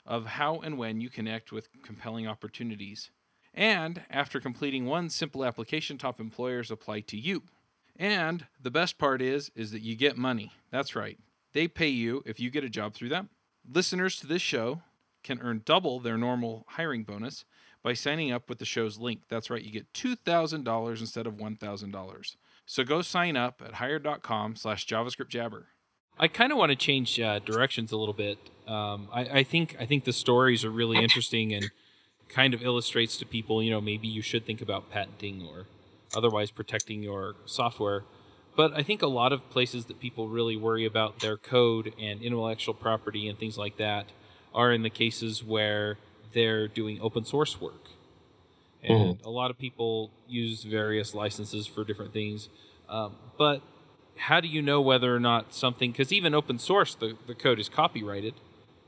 of how and when you connect with compelling opportunities. And after completing one simple application, top employers apply to you. And the best part is, is that you get money. That's right. They pay you if you get a job through them. Listeners to this show can earn double their normal hiring bonus by signing up with the show's link. That's right. You get two thousand dollars instead of one thousand dollars. So go sign up at hired.com slash JavaScript Jabber. I kind of want to change uh, directions a little bit. Um, I, I think I think the stories are really interesting and kind of illustrates to people, you know, maybe you should think about patenting or otherwise protecting your software. But I think a lot of places that people really worry about their code and intellectual property and things like that are in the cases where they're doing open source work. And mm-hmm. a lot of people use various licenses for different things. Um, but how do you know whether or not something, because even open source, the, the code is copyrighted.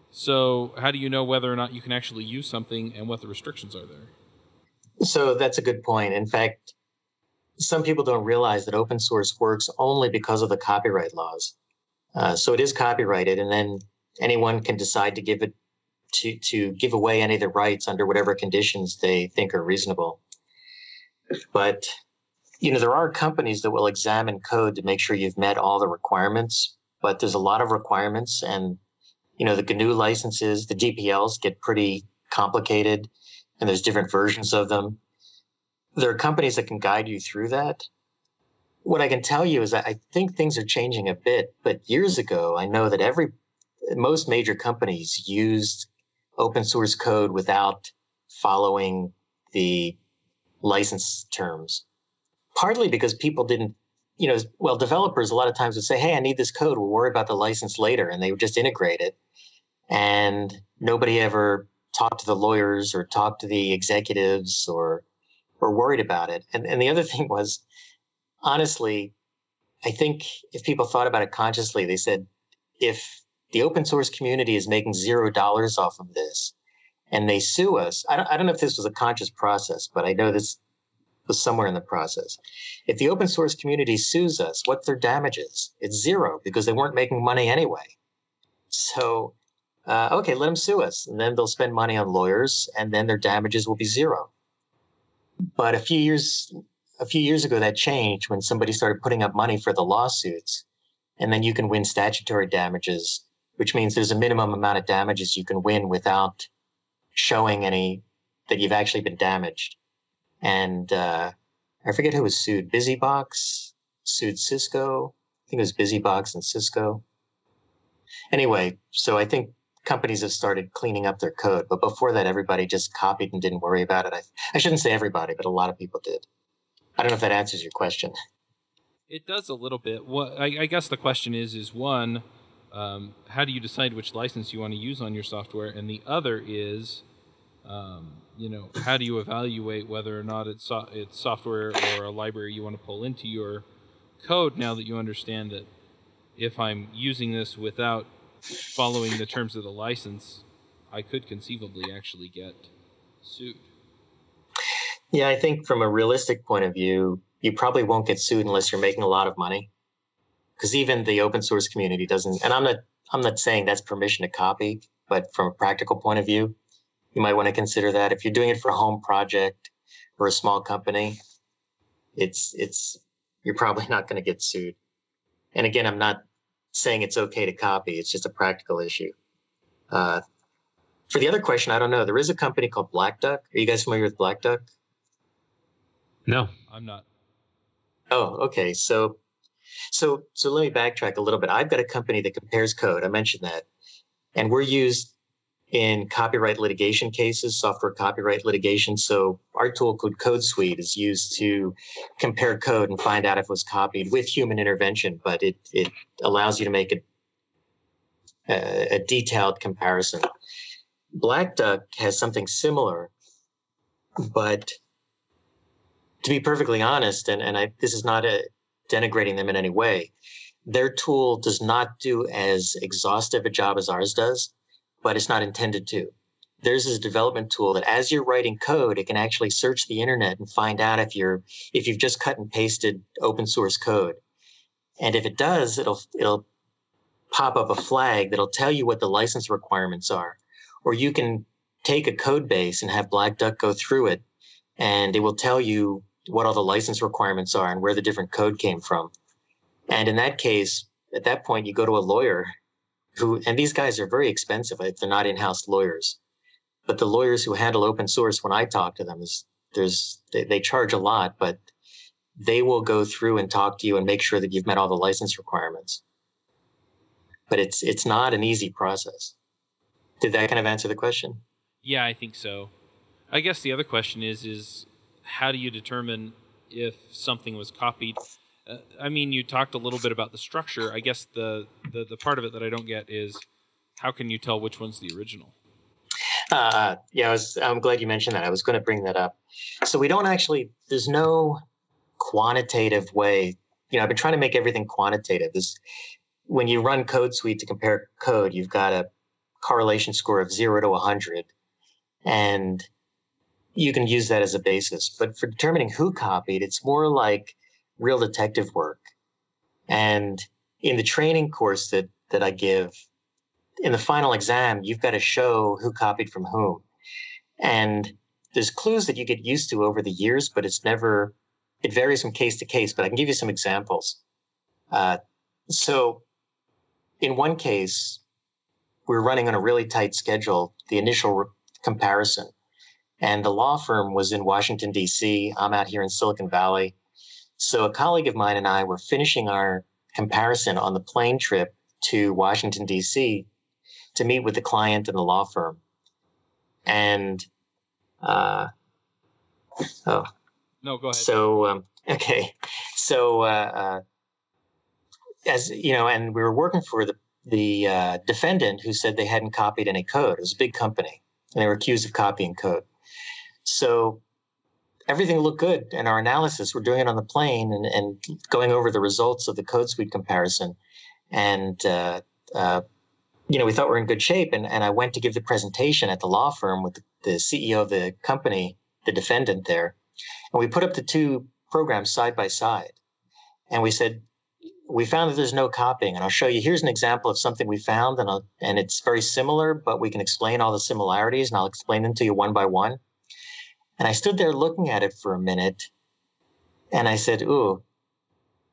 So how do you know whether or not you can actually use something and what the restrictions are there? So that's a good point. In fact, some people don't realize that open source works only because of the copyright laws. Uh, so it is copyrighted, and then anyone can decide to give it to, to give away any of the rights under whatever conditions they think are reasonable. But, you know, there are companies that will examine code to make sure you've met all the requirements, but there's a lot of requirements, and, you know, the G N U licenses, the G P Ls get pretty complicated, and there's different versions of them. There are companies that can guide you through that, what I can tell you is that I think things are changing a bit. But years ago, I know that every most major companies used open source code without following the license terms, partly because people didn't, you know, well, developers a lot of times would say, hey, I need this code. We'll worry about the license later. And they would just integrate it. And nobody ever talked to the lawyers or talked to the executives or or worried about it. And, and the other thing was, honestly, I think if people thought about it consciously, they said, if the open source community is making zero dollars off of this and they sue us, I don't, I don't know if this was a conscious process, but I know this was somewhere in the process. If the open source community sues us, what's their damages? It's zero because they weren't making money anyway. So, uh, okay, let them sue us. And then they'll spend money on lawyers and then their damages will be zero. But a few years a few years ago, that changed when somebody started putting up money for the lawsuits. And then you can win statutory damages, which means there's a minimum amount of damages you can win without showing any that you've actually been damaged. And uh, I forget who was sued. BusyBox sued Cisco. I think it was BusyBox and Cisco. Anyway, so I think companies have started cleaning up their code. But before that, everybody just copied and didn't worry about it. I, I shouldn't say everybody, but a lot of people did. I don't know if that answers your question. It does a little bit. What I, I guess the question is, is one, um, how do you decide which license you want to use on your software? And the other is, um, you know, how do you evaluate whether or not it's, so, it's software or a library you want to pull into your code now that you understand that if I'm using this without following the terms of the license, I could conceivably actually get sued. Yeah, I think from a realistic point of view, you probably won't get sued unless you're making a lot of money, because even the open source community doesn't. And I'm not, I'm not saying that's permission to copy, but from a practical point of view, you might want to consider that if you're doing it for a home project or a small company, it's, it's, you're probably not going to get sued. And again, I'm not saying it's okay to copy. It's just a practical issue. Uh, for the other question, I don't know. There is a company called Black Duck. Are you guys familiar with Black Duck? No, I'm not. Oh, okay. So, so, so let me backtrack a little bit. I've got a company that compares code. I mentioned that, and we're used in copyright litigation cases, software copyright litigation. So our tool called CodeSuite is used to compare code and find out if it was copied with human intervention, but it, it allows you to make a, a, a detailed comparison. Black Duck has something similar, but to be perfectly honest, and, and I, this is not a, denigrating them in any way, their tool does not do as exhaustive a job as ours does, but it's not intended to. Theirs is a development tool that as you're writing code, it can actually search the internet and find out if you're if you've just cut and pasted open source code. And if it does, it'll it'll pop up a flag that'll tell you what the license requirements are. Or you can take a code base and have Black Duck go through it, and it will tell you what all the license requirements are and where the different code came from. And in that case, at that point, you go to a lawyer who, and these guys are very expensive. They're not in-house lawyers, but the lawyers who handle open source, when I talk to them, is there's, they, they charge a lot, but they will go through and talk to you and make sure that you've met all the license requirements. But it's, it's not an easy process. Did that kind of answer the question? Yeah, I think so. I guess the other question is, is, how do you determine if something was copied? Uh, I mean, you talked a little bit about the structure. I guess the, the, the part of it that I don't get is how can you tell which one's the original? Uh, yeah, I was, I'm glad you mentioned that. I was going to bring that up. So we don't actually, there's no quantitative way. You know, I've been trying to make everything quantitative. This, when you run CodeSuite to compare code, you've got a correlation score of zero to one hundred. And you can use that as a basis. But for determining who copied, it's more like real detective work. And in the training course that, that I give, in the final exam, you've got to show who copied from whom. And there's clues that you get used to over the years, but it's never, it varies from case to case, but I can give you some examples. Uh, so in one case, we're running on a really tight schedule, the initial re- comparison. And the law firm was in Washington, D C. I'm out here in Silicon Valley. So a colleague of mine and I were finishing our comparison on the plane trip to Washington, D C to meet with the client and the law firm. And, uh, oh. No, go ahead. So, um, okay. So, uh, uh, as you know, and we were working for the, the uh, defendant who said they hadn't copied any code. It was a big company, and they were accused of copying code. So everything looked good in our analysis. We're doing it on the plane and, and going over the results of the CodeSuite comparison. And, uh, uh, you know, we thought we were in good shape. And, and I went to give the presentation at the law firm with the, the C E O of the company, the defendant there. And we put up the two programs side by side. And we said, we found that there's no copying. And I'll show you, here's an example of something we found. And, I'll, and it's very similar, but we can explain all the similarities. And I'll explain them to you one by one. And I stood there looking at it for a minute. And I said, ooh,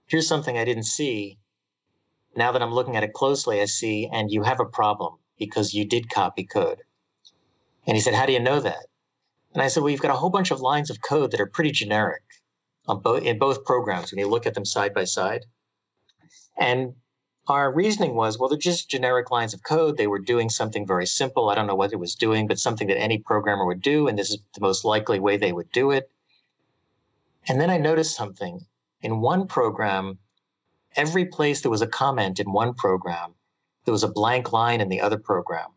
here's something I didn't see. Now that I'm looking at it closely, I see, and you have a problem because you did copy code. And he said, how do you know that? And I said, well, you've got a whole bunch of lines of code that are pretty generic on bo- in both programs when you look at them side by side. And our reasoning was, well, they're just generic lines of code. They were doing something very simple. I don't know what it was doing, but something that any programmer would do, and this is the most likely way they would do it. And then I noticed something. In one program, every place there was a comment in one program, there was a blank line in the other program.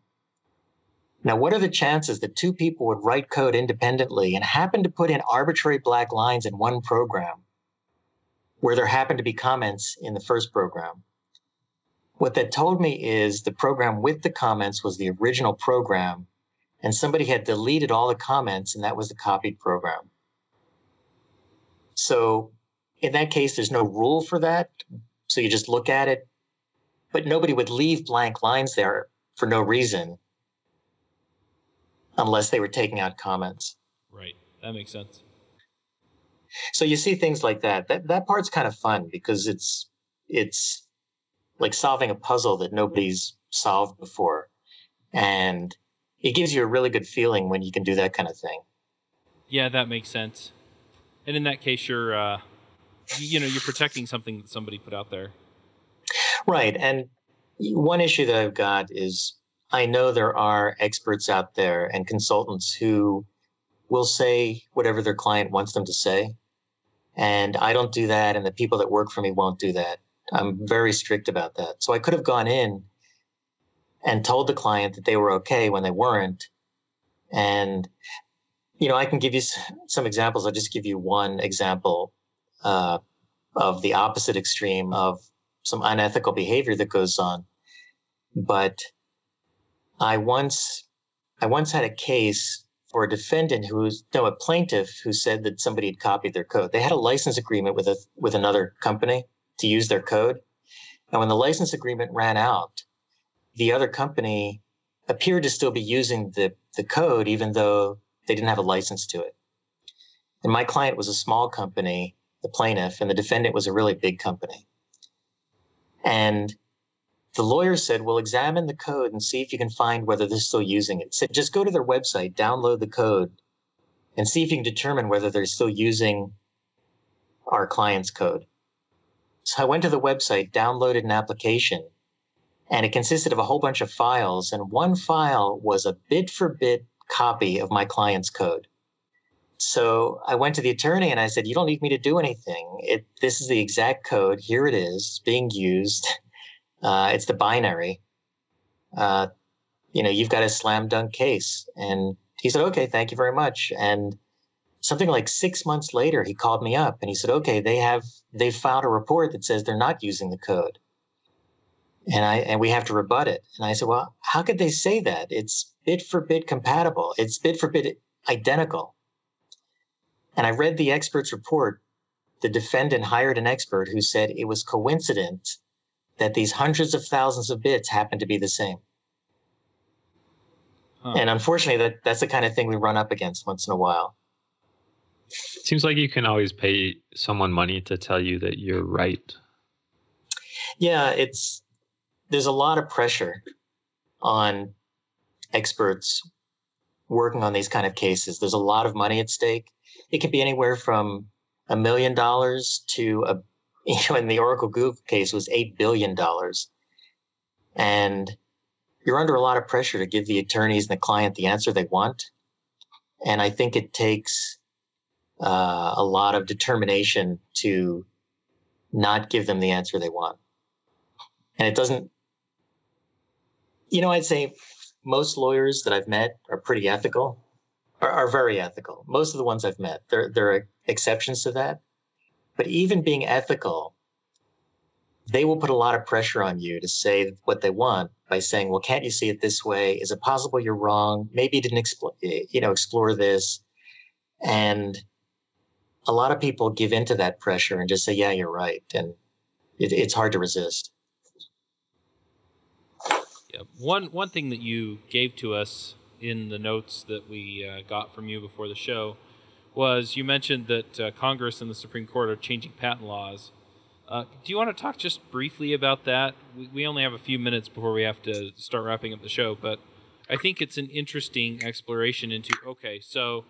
Now, what are the chances that two people would write code independently and happen to put in arbitrary black lines in one program where there happened to be comments in the first program? What that told me is the program with the comments was the original program, and somebody had deleted all the comments, and that was the copied program. So in that case, there's no rule for that. So you just look at it, but nobody would leave blank lines there for no reason unless they were taking out comments. Right. That makes sense. So you see things like that. That that part's kind of fun because it's it's like solving a puzzle that nobody's solved before. And it gives you a really good feeling when you can do that kind of thing. Yeah, that makes sense. And in that case, you're uh, you know, you're protecting something that somebody put out there. Right. And one issue that I've got is I know there are experts out there and consultants who will say whatever their client wants them to say. And I don't do that. And the people that work for me won't do that. I'm very strict about that. So I could have gone in and told the client that they were okay when they weren't. And, you know, I can give you some examples. I'll just give you one example uh, of the opposite extreme of some unethical behavior that goes on. But I once, I once had a case for a defendant who was, no, a plaintiff who said that somebody had copied their code. They had a license agreement with a, with another company to use their code. And when the license agreement ran out, the other company appeared to still be using the, the code, even though they didn't have a license to it. And my client was a small company, the plaintiff, and the defendant was a really big company. And the lawyer said, well, examine the code and see if you can find whether they're still using it. Said, just go to their website, download the code, and see if you can determine whether they're still using our client's code. So I went to the website, downloaded an application, and it consisted of a whole bunch of files. And one file was a bit-for-bit copy of my client's code. So I went to the attorney and I said, you don't need me to do anything. It, this is the exact code. Here it is. It's being used. Uh, it's the binary. Uh, you know, you've got a slam dunk case. And he said, okay, thank you very much. And something like six months later, he called me up and he said, okay, they have, they filed a report that says they're not using the code. And I, and we have to rebut it. And I said, well, how could they say that? It's bit for bit compatible. It's bit for bit identical. And I read the expert's report. The defendant hired an expert who said it was coincident that these hundreds of thousands of bits happen to be the same. Huh. And unfortunately, that, that's the kind of thing we run up against once in a while. It seems like you can always pay someone money to tell you that you're right. Yeah, it's there's a lot of pressure on experts working on these kind of cases. There's a lot of money at stake. It could be anywhere from a million dollars to a, you know, in the Oracle Google case was eight billion dollars. And you're under a lot of pressure to give the attorneys and the client the answer they want. And I think it takes uh, a lot of determination to not give them the answer they want. And it doesn't, you know, I'd say most lawyers that I've met are pretty ethical, are, are very ethical. Most of the ones I've met, there, there are exceptions to that. But even being ethical, they will put a lot of pressure on you to say what they want by saying, well, can't you see it this way? Is it possible you're wrong? Maybe you didn't explore, you know, explore this. And a lot of people give into that pressure and just say, yeah, you're right. And it, it's hard to resist. Yeah. One, one thing that you gave to us in the notes that we uh, got from you before the show was you mentioned that uh, Congress and the Supreme Court are changing patent laws. Uh, do you want to talk just briefly about that? We, we only have a few minutes before we have to start wrapping up the show, but I think it's an interesting exploration into, okay, so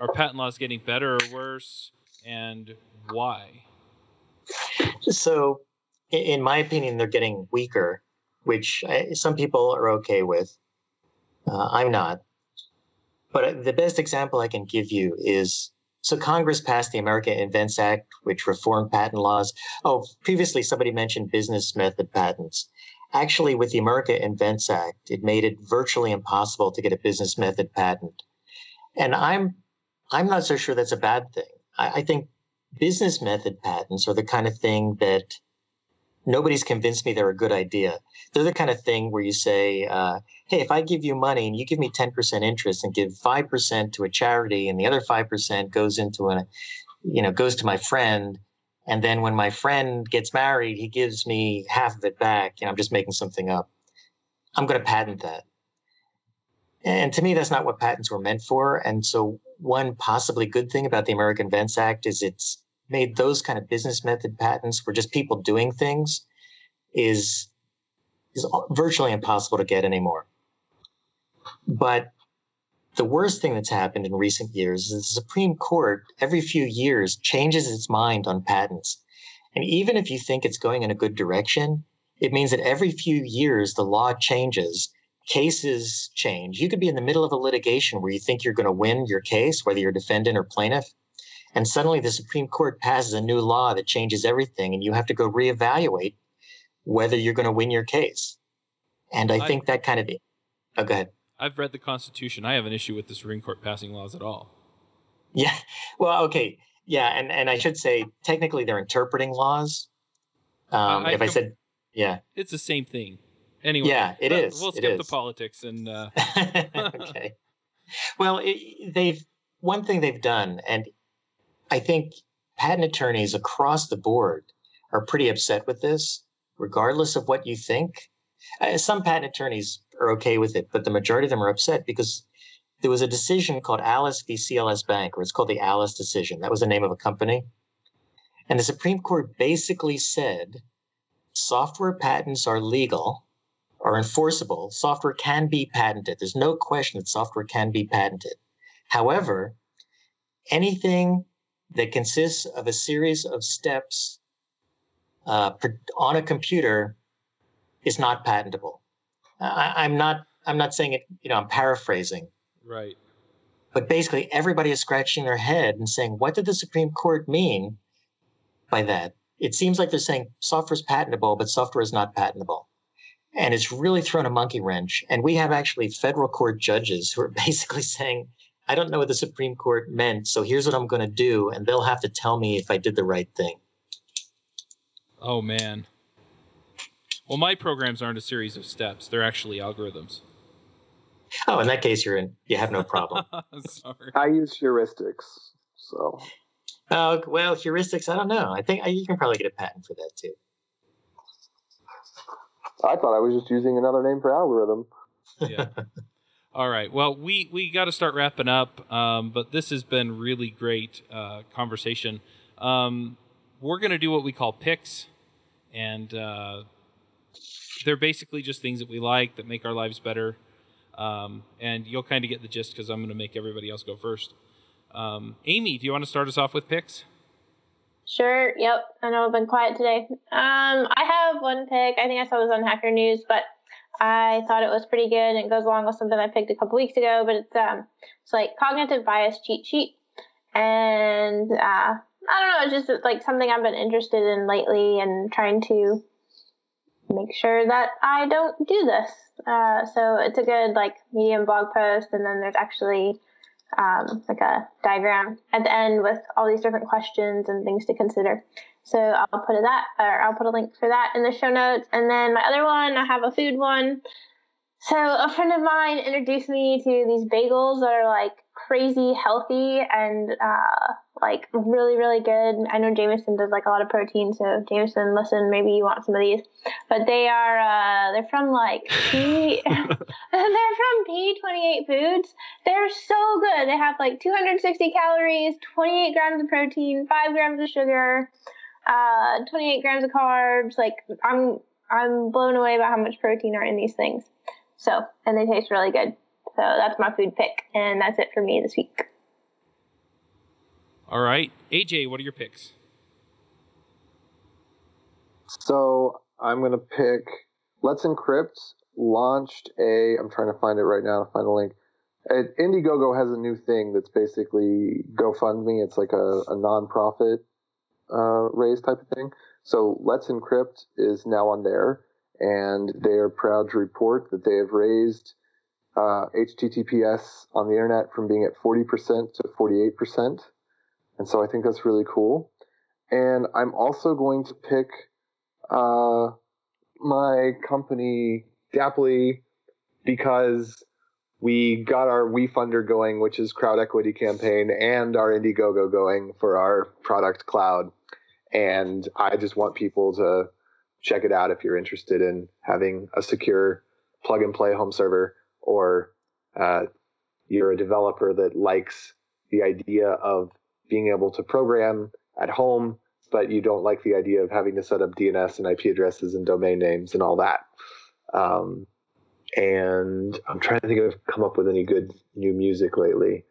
are patent laws getting better or worse, and why? So, in my opinion, they're getting weaker, which I, some people are okay with. Uh, I'm not. But the best example I can give you is, so Congress passed the America Invents Act, which reformed patent laws. Oh, previously somebody mentioned business method patents. Actually, with the America Invents Act, it made it virtually impossible to get a business method patent. And I'm I'm not so sure that's a bad thing. I, I think business method patents are the kind of thing that nobody's convinced me they're a good idea. They're the kind of thing where you say, uh, hey, if I give you money and you give me ten percent interest and give five percent to a charity and the other five percent goes into an, you know, goes to my friend. And then when my friend gets married, he gives me half of it back. You know, I'm just making something up. I'm going to patent that. And to me, that's not what patents were meant for. And so one possibly good thing about the America Invents Act is it's made those kind of business method patents where just people doing things is is virtually impossible to get anymore. But the worst thing that's happened in recent years is the Supreme Court every few years changes its mind on patents. And even if you think it's going in a good direction, it means that every few years the law changes, cases change. You could be in the middle of a litigation where you think you're going to win your case, whether you're defendant or plaintiff, and suddenly the Supreme Court passes a new law that changes everything, and you have to go reevaluate whether you're going to win your case. And I, I think that kind of... Oh, go ahead. I've read the Constitution. I have an issue with the Supreme Court passing laws at all. Yeah. Well, okay. Yeah, and, and I should say, technically, they're interpreting laws. Um, I, I if I said... Yeah. It's the same thing. Anyway. Yeah, it uh, is. We'll skip the politics and... Uh... okay. Well, it, they've... One thing they've done, and... I think patent attorneys across the board are pretty upset with this, regardless of what you think. Uh, some patent attorneys are okay with it, but the majority of them are upset because there was a decision called Alice v. C L S Bank, or it's called the Alice decision. That was the name of a company. And the Supreme Court basically said software patents are legal, are enforceable. Software can be patented. There's no question that software can be patented. However, anything that consists of a series of steps uh, per, on a computer is not patentable. I, I'm not. I'm not saying it. You know, I'm paraphrasing. Right. But basically, everybody is scratching their head and saying, "What did the Supreme Court mean by that?" It seems like they're saying software is patentable, but software is not patentable, and it's really thrown a monkey wrench. And we have actually federal court judges who are basically saying, I don't know what the Supreme Court meant, so here's what I'm going to do, and they'll have to tell me if I did the right thing. Oh, man. Well, my programs aren't a series of steps. They're actually algorithms. Oh, in that case, you're in. You have no problem. Sorry. I use heuristics, so. Oh, well, heuristics, I don't know. I think you can probably get a patent for that, too. I thought I was just using another name for algorithm. Yeah. All right. Well, we, we got to start wrapping up, um, but this has been really great uh, conversation. Um, we're going to do what we call picks, and uh, they're basically just things that we like that make our lives better, um, and you'll kind of get the gist because I'm going to make everybody else go first. Um, Amy, do you want to start us off with picks? Sure. Yep. I know I've been quiet today. Um, I have one pick. I think I saw this on Hacker News, but I thought it was pretty good. And it goes along with something I picked a couple weeks ago, but it's um, it's like cognitive bias cheat sheet. And uh, I don't know. It's just like something I've been interested in lately and trying to make sure that I don't do this. Uh, so it's a good like Medium blog post. And then there's actually um, like a diagram at the end with all these different questions and things to consider. So I'll put that, or I'll put a link for that in the show notes. And then my other one, I have a food one. So a friend of mine introduced me to these bagels that are like crazy healthy and uh, like really, really good. I know Jamison does like a lot of protein, so Jamison, listen, maybe you want some of these. But they are, uh, they're from like, P- they're from P twenty-eight Foods. They're so good. They have like two hundred sixty calories, twenty-eight grams of protein, five grams of sugar, uh, twenty-eight grams of carbs. Like I'm, I'm blown away by how much protein are in these things. So, and they taste really good. So that's my food pick, and that's it for me this week. All right. A J, what are your picks? So I'm going to pick Let's Encrypt launched a, I'm trying to find it right now to find a link. It, Indiegogo has a new thing that's basically GoFundMe. It's like a, a nonprofit uh, raise type of thing. So Let's Encrypt is now on there. And they are proud to report that they have raised uh, H T T P S on the internet from being at forty percent to forty-eight percent. And so I think that's really cool. And I'm also going to pick uh, my company, Dapply, because we got our WeFunder going, which is crowd equity campaign, and our Indiegogo going for our product cloud. And I just want people to check it out if you're interested in having a secure plug-and-play home server, or uh, you're a developer that likes the idea of being able to program at home, but you don't like the idea of having to set up D N S and I P addresses and domain names and all that. Um, and I'm trying to think if I've come up with any good new music lately.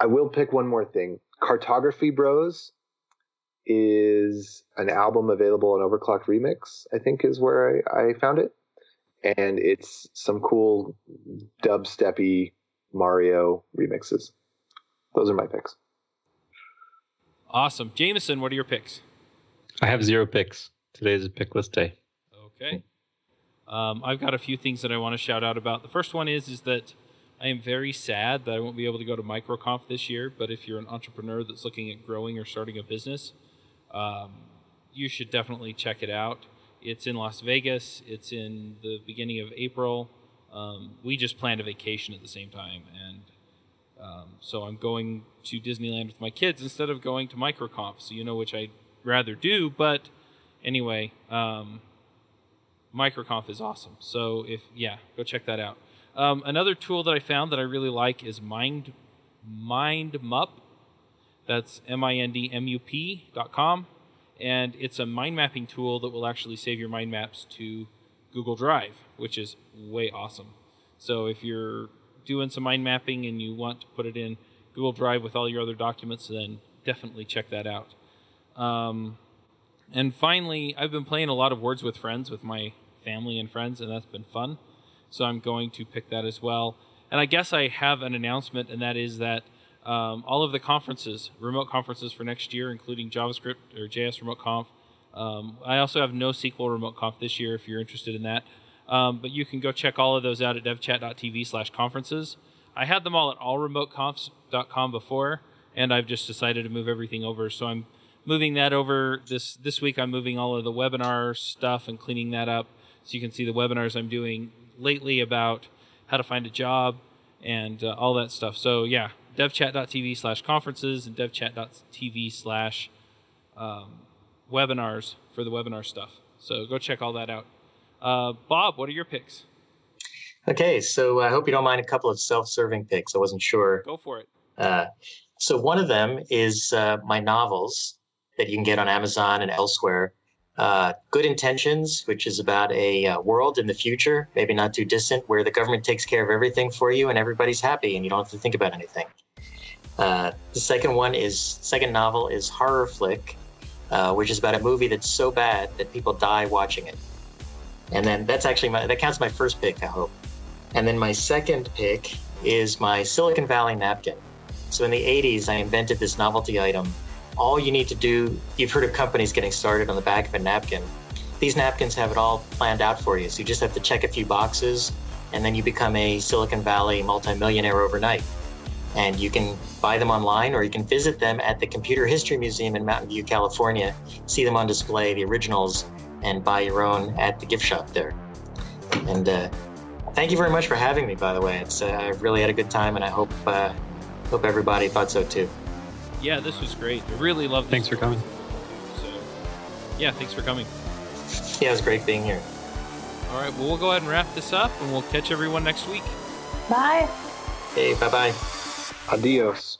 I will pick one more thing. Cartography Bros is an album available on Overclock Remix, I think is where I, I found it. And it's some cool dubstep-y Mario remixes. Those are my picks. Awesome. Jamison, what are your picks? I have zero picks. Today is a pickless day. Okay. Um, I've got a few things that I want to shout out about. The first one is, is that I am very sad that I won't be able to go to MicroConf this year, but if you're an entrepreneur that's looking at growing or starting a business, Um, you should definitely check it out. It's in Las Vegas. It's in the beginning of April. Um, we just planned a vacation at the same time. And um, so I'm going to Disneyland with my kids instead of going to MicroConf, so you know, which I'd rather do. But anyway, um, MicroConf is awesome. So if yeah, go check that out. Um, another tool that I found that I really like is Mind MindMup. That's M I N D M U P dot com, and it's a mind mapping tool that will actually save your mind maps to Google Drive, which is way awesome. So if you're doing some mind mapping and you want to put it in Google Drive with all your other documents, then definitely check that out. Um, and finally, I've been playing a lot of Words with Friends with my family and friends, and that's been fun. So I'm going to pick that as well. And I guess I have an announcement, and that is that Um, all of the conferences, remote conferences for next year, including JavaScript or J S Remote Conf. Um, I also have NoSQL Remote Conf this year if you're interested in that. Um, but you can go check all of those out at devchat dot t v slash conferences. I had them all at all remote confs dot com before, and I've just decided to move everything over. So I'm moving that over this, this week. I'm moving all of the webinar stuff and cleaning that up. So you can see the webinars I'm doing lately about how to find a job and uh, all that stuff. So yeah. devchat dot t v slash conferences and devchat dot t v slash webinars for the webinar stuff. So go check all that out. Uh, Bob, what are your picks? Okay, so I hope you don't mind a couple of self-serving picks. I wasn't sure. Go for it. Uh, so one of them is uh, my novels that you can get on Amazon and elsewhere. Uh, Good Intentions, which is about a uh, world in the future, maybe not too distant, where the government takes care of everything for you and everybody's happy and you don't have to think about anything. Uh, the second one is, second novel is Horror Flick, uh, which is about a movie that's so bad that people die watching it. And then that's actually my, that counts my first pick, I hope. And then my second pick is my Silicon Valley napkin. So in the eighties, I invented this novelty item. All you need to do, you've heard of companies getting started on the back of a napkin. These napkins have it all planned out for you. So you just have to check a few boxes, and then you become a Silicon Valley multimillionaire overnight. And you can buy them online, or you can visit them at the Computer History Museum in Mountain View, California, see them on display, the originals, and buy your own at the gift shop there. And uh, thank you very much for having me, by the way. It's uh, I really had a good time, and I hope uh, hope everybody thought so too. Yeah, this was great. I really loved it. Thanks for coming. So, yeah, thanks for coming. Yeah, it was great being here. All right, well, we'll go ahead and wrap this up, and we'll catch everyone next week. Bye. Hey, bye-bye. Adios.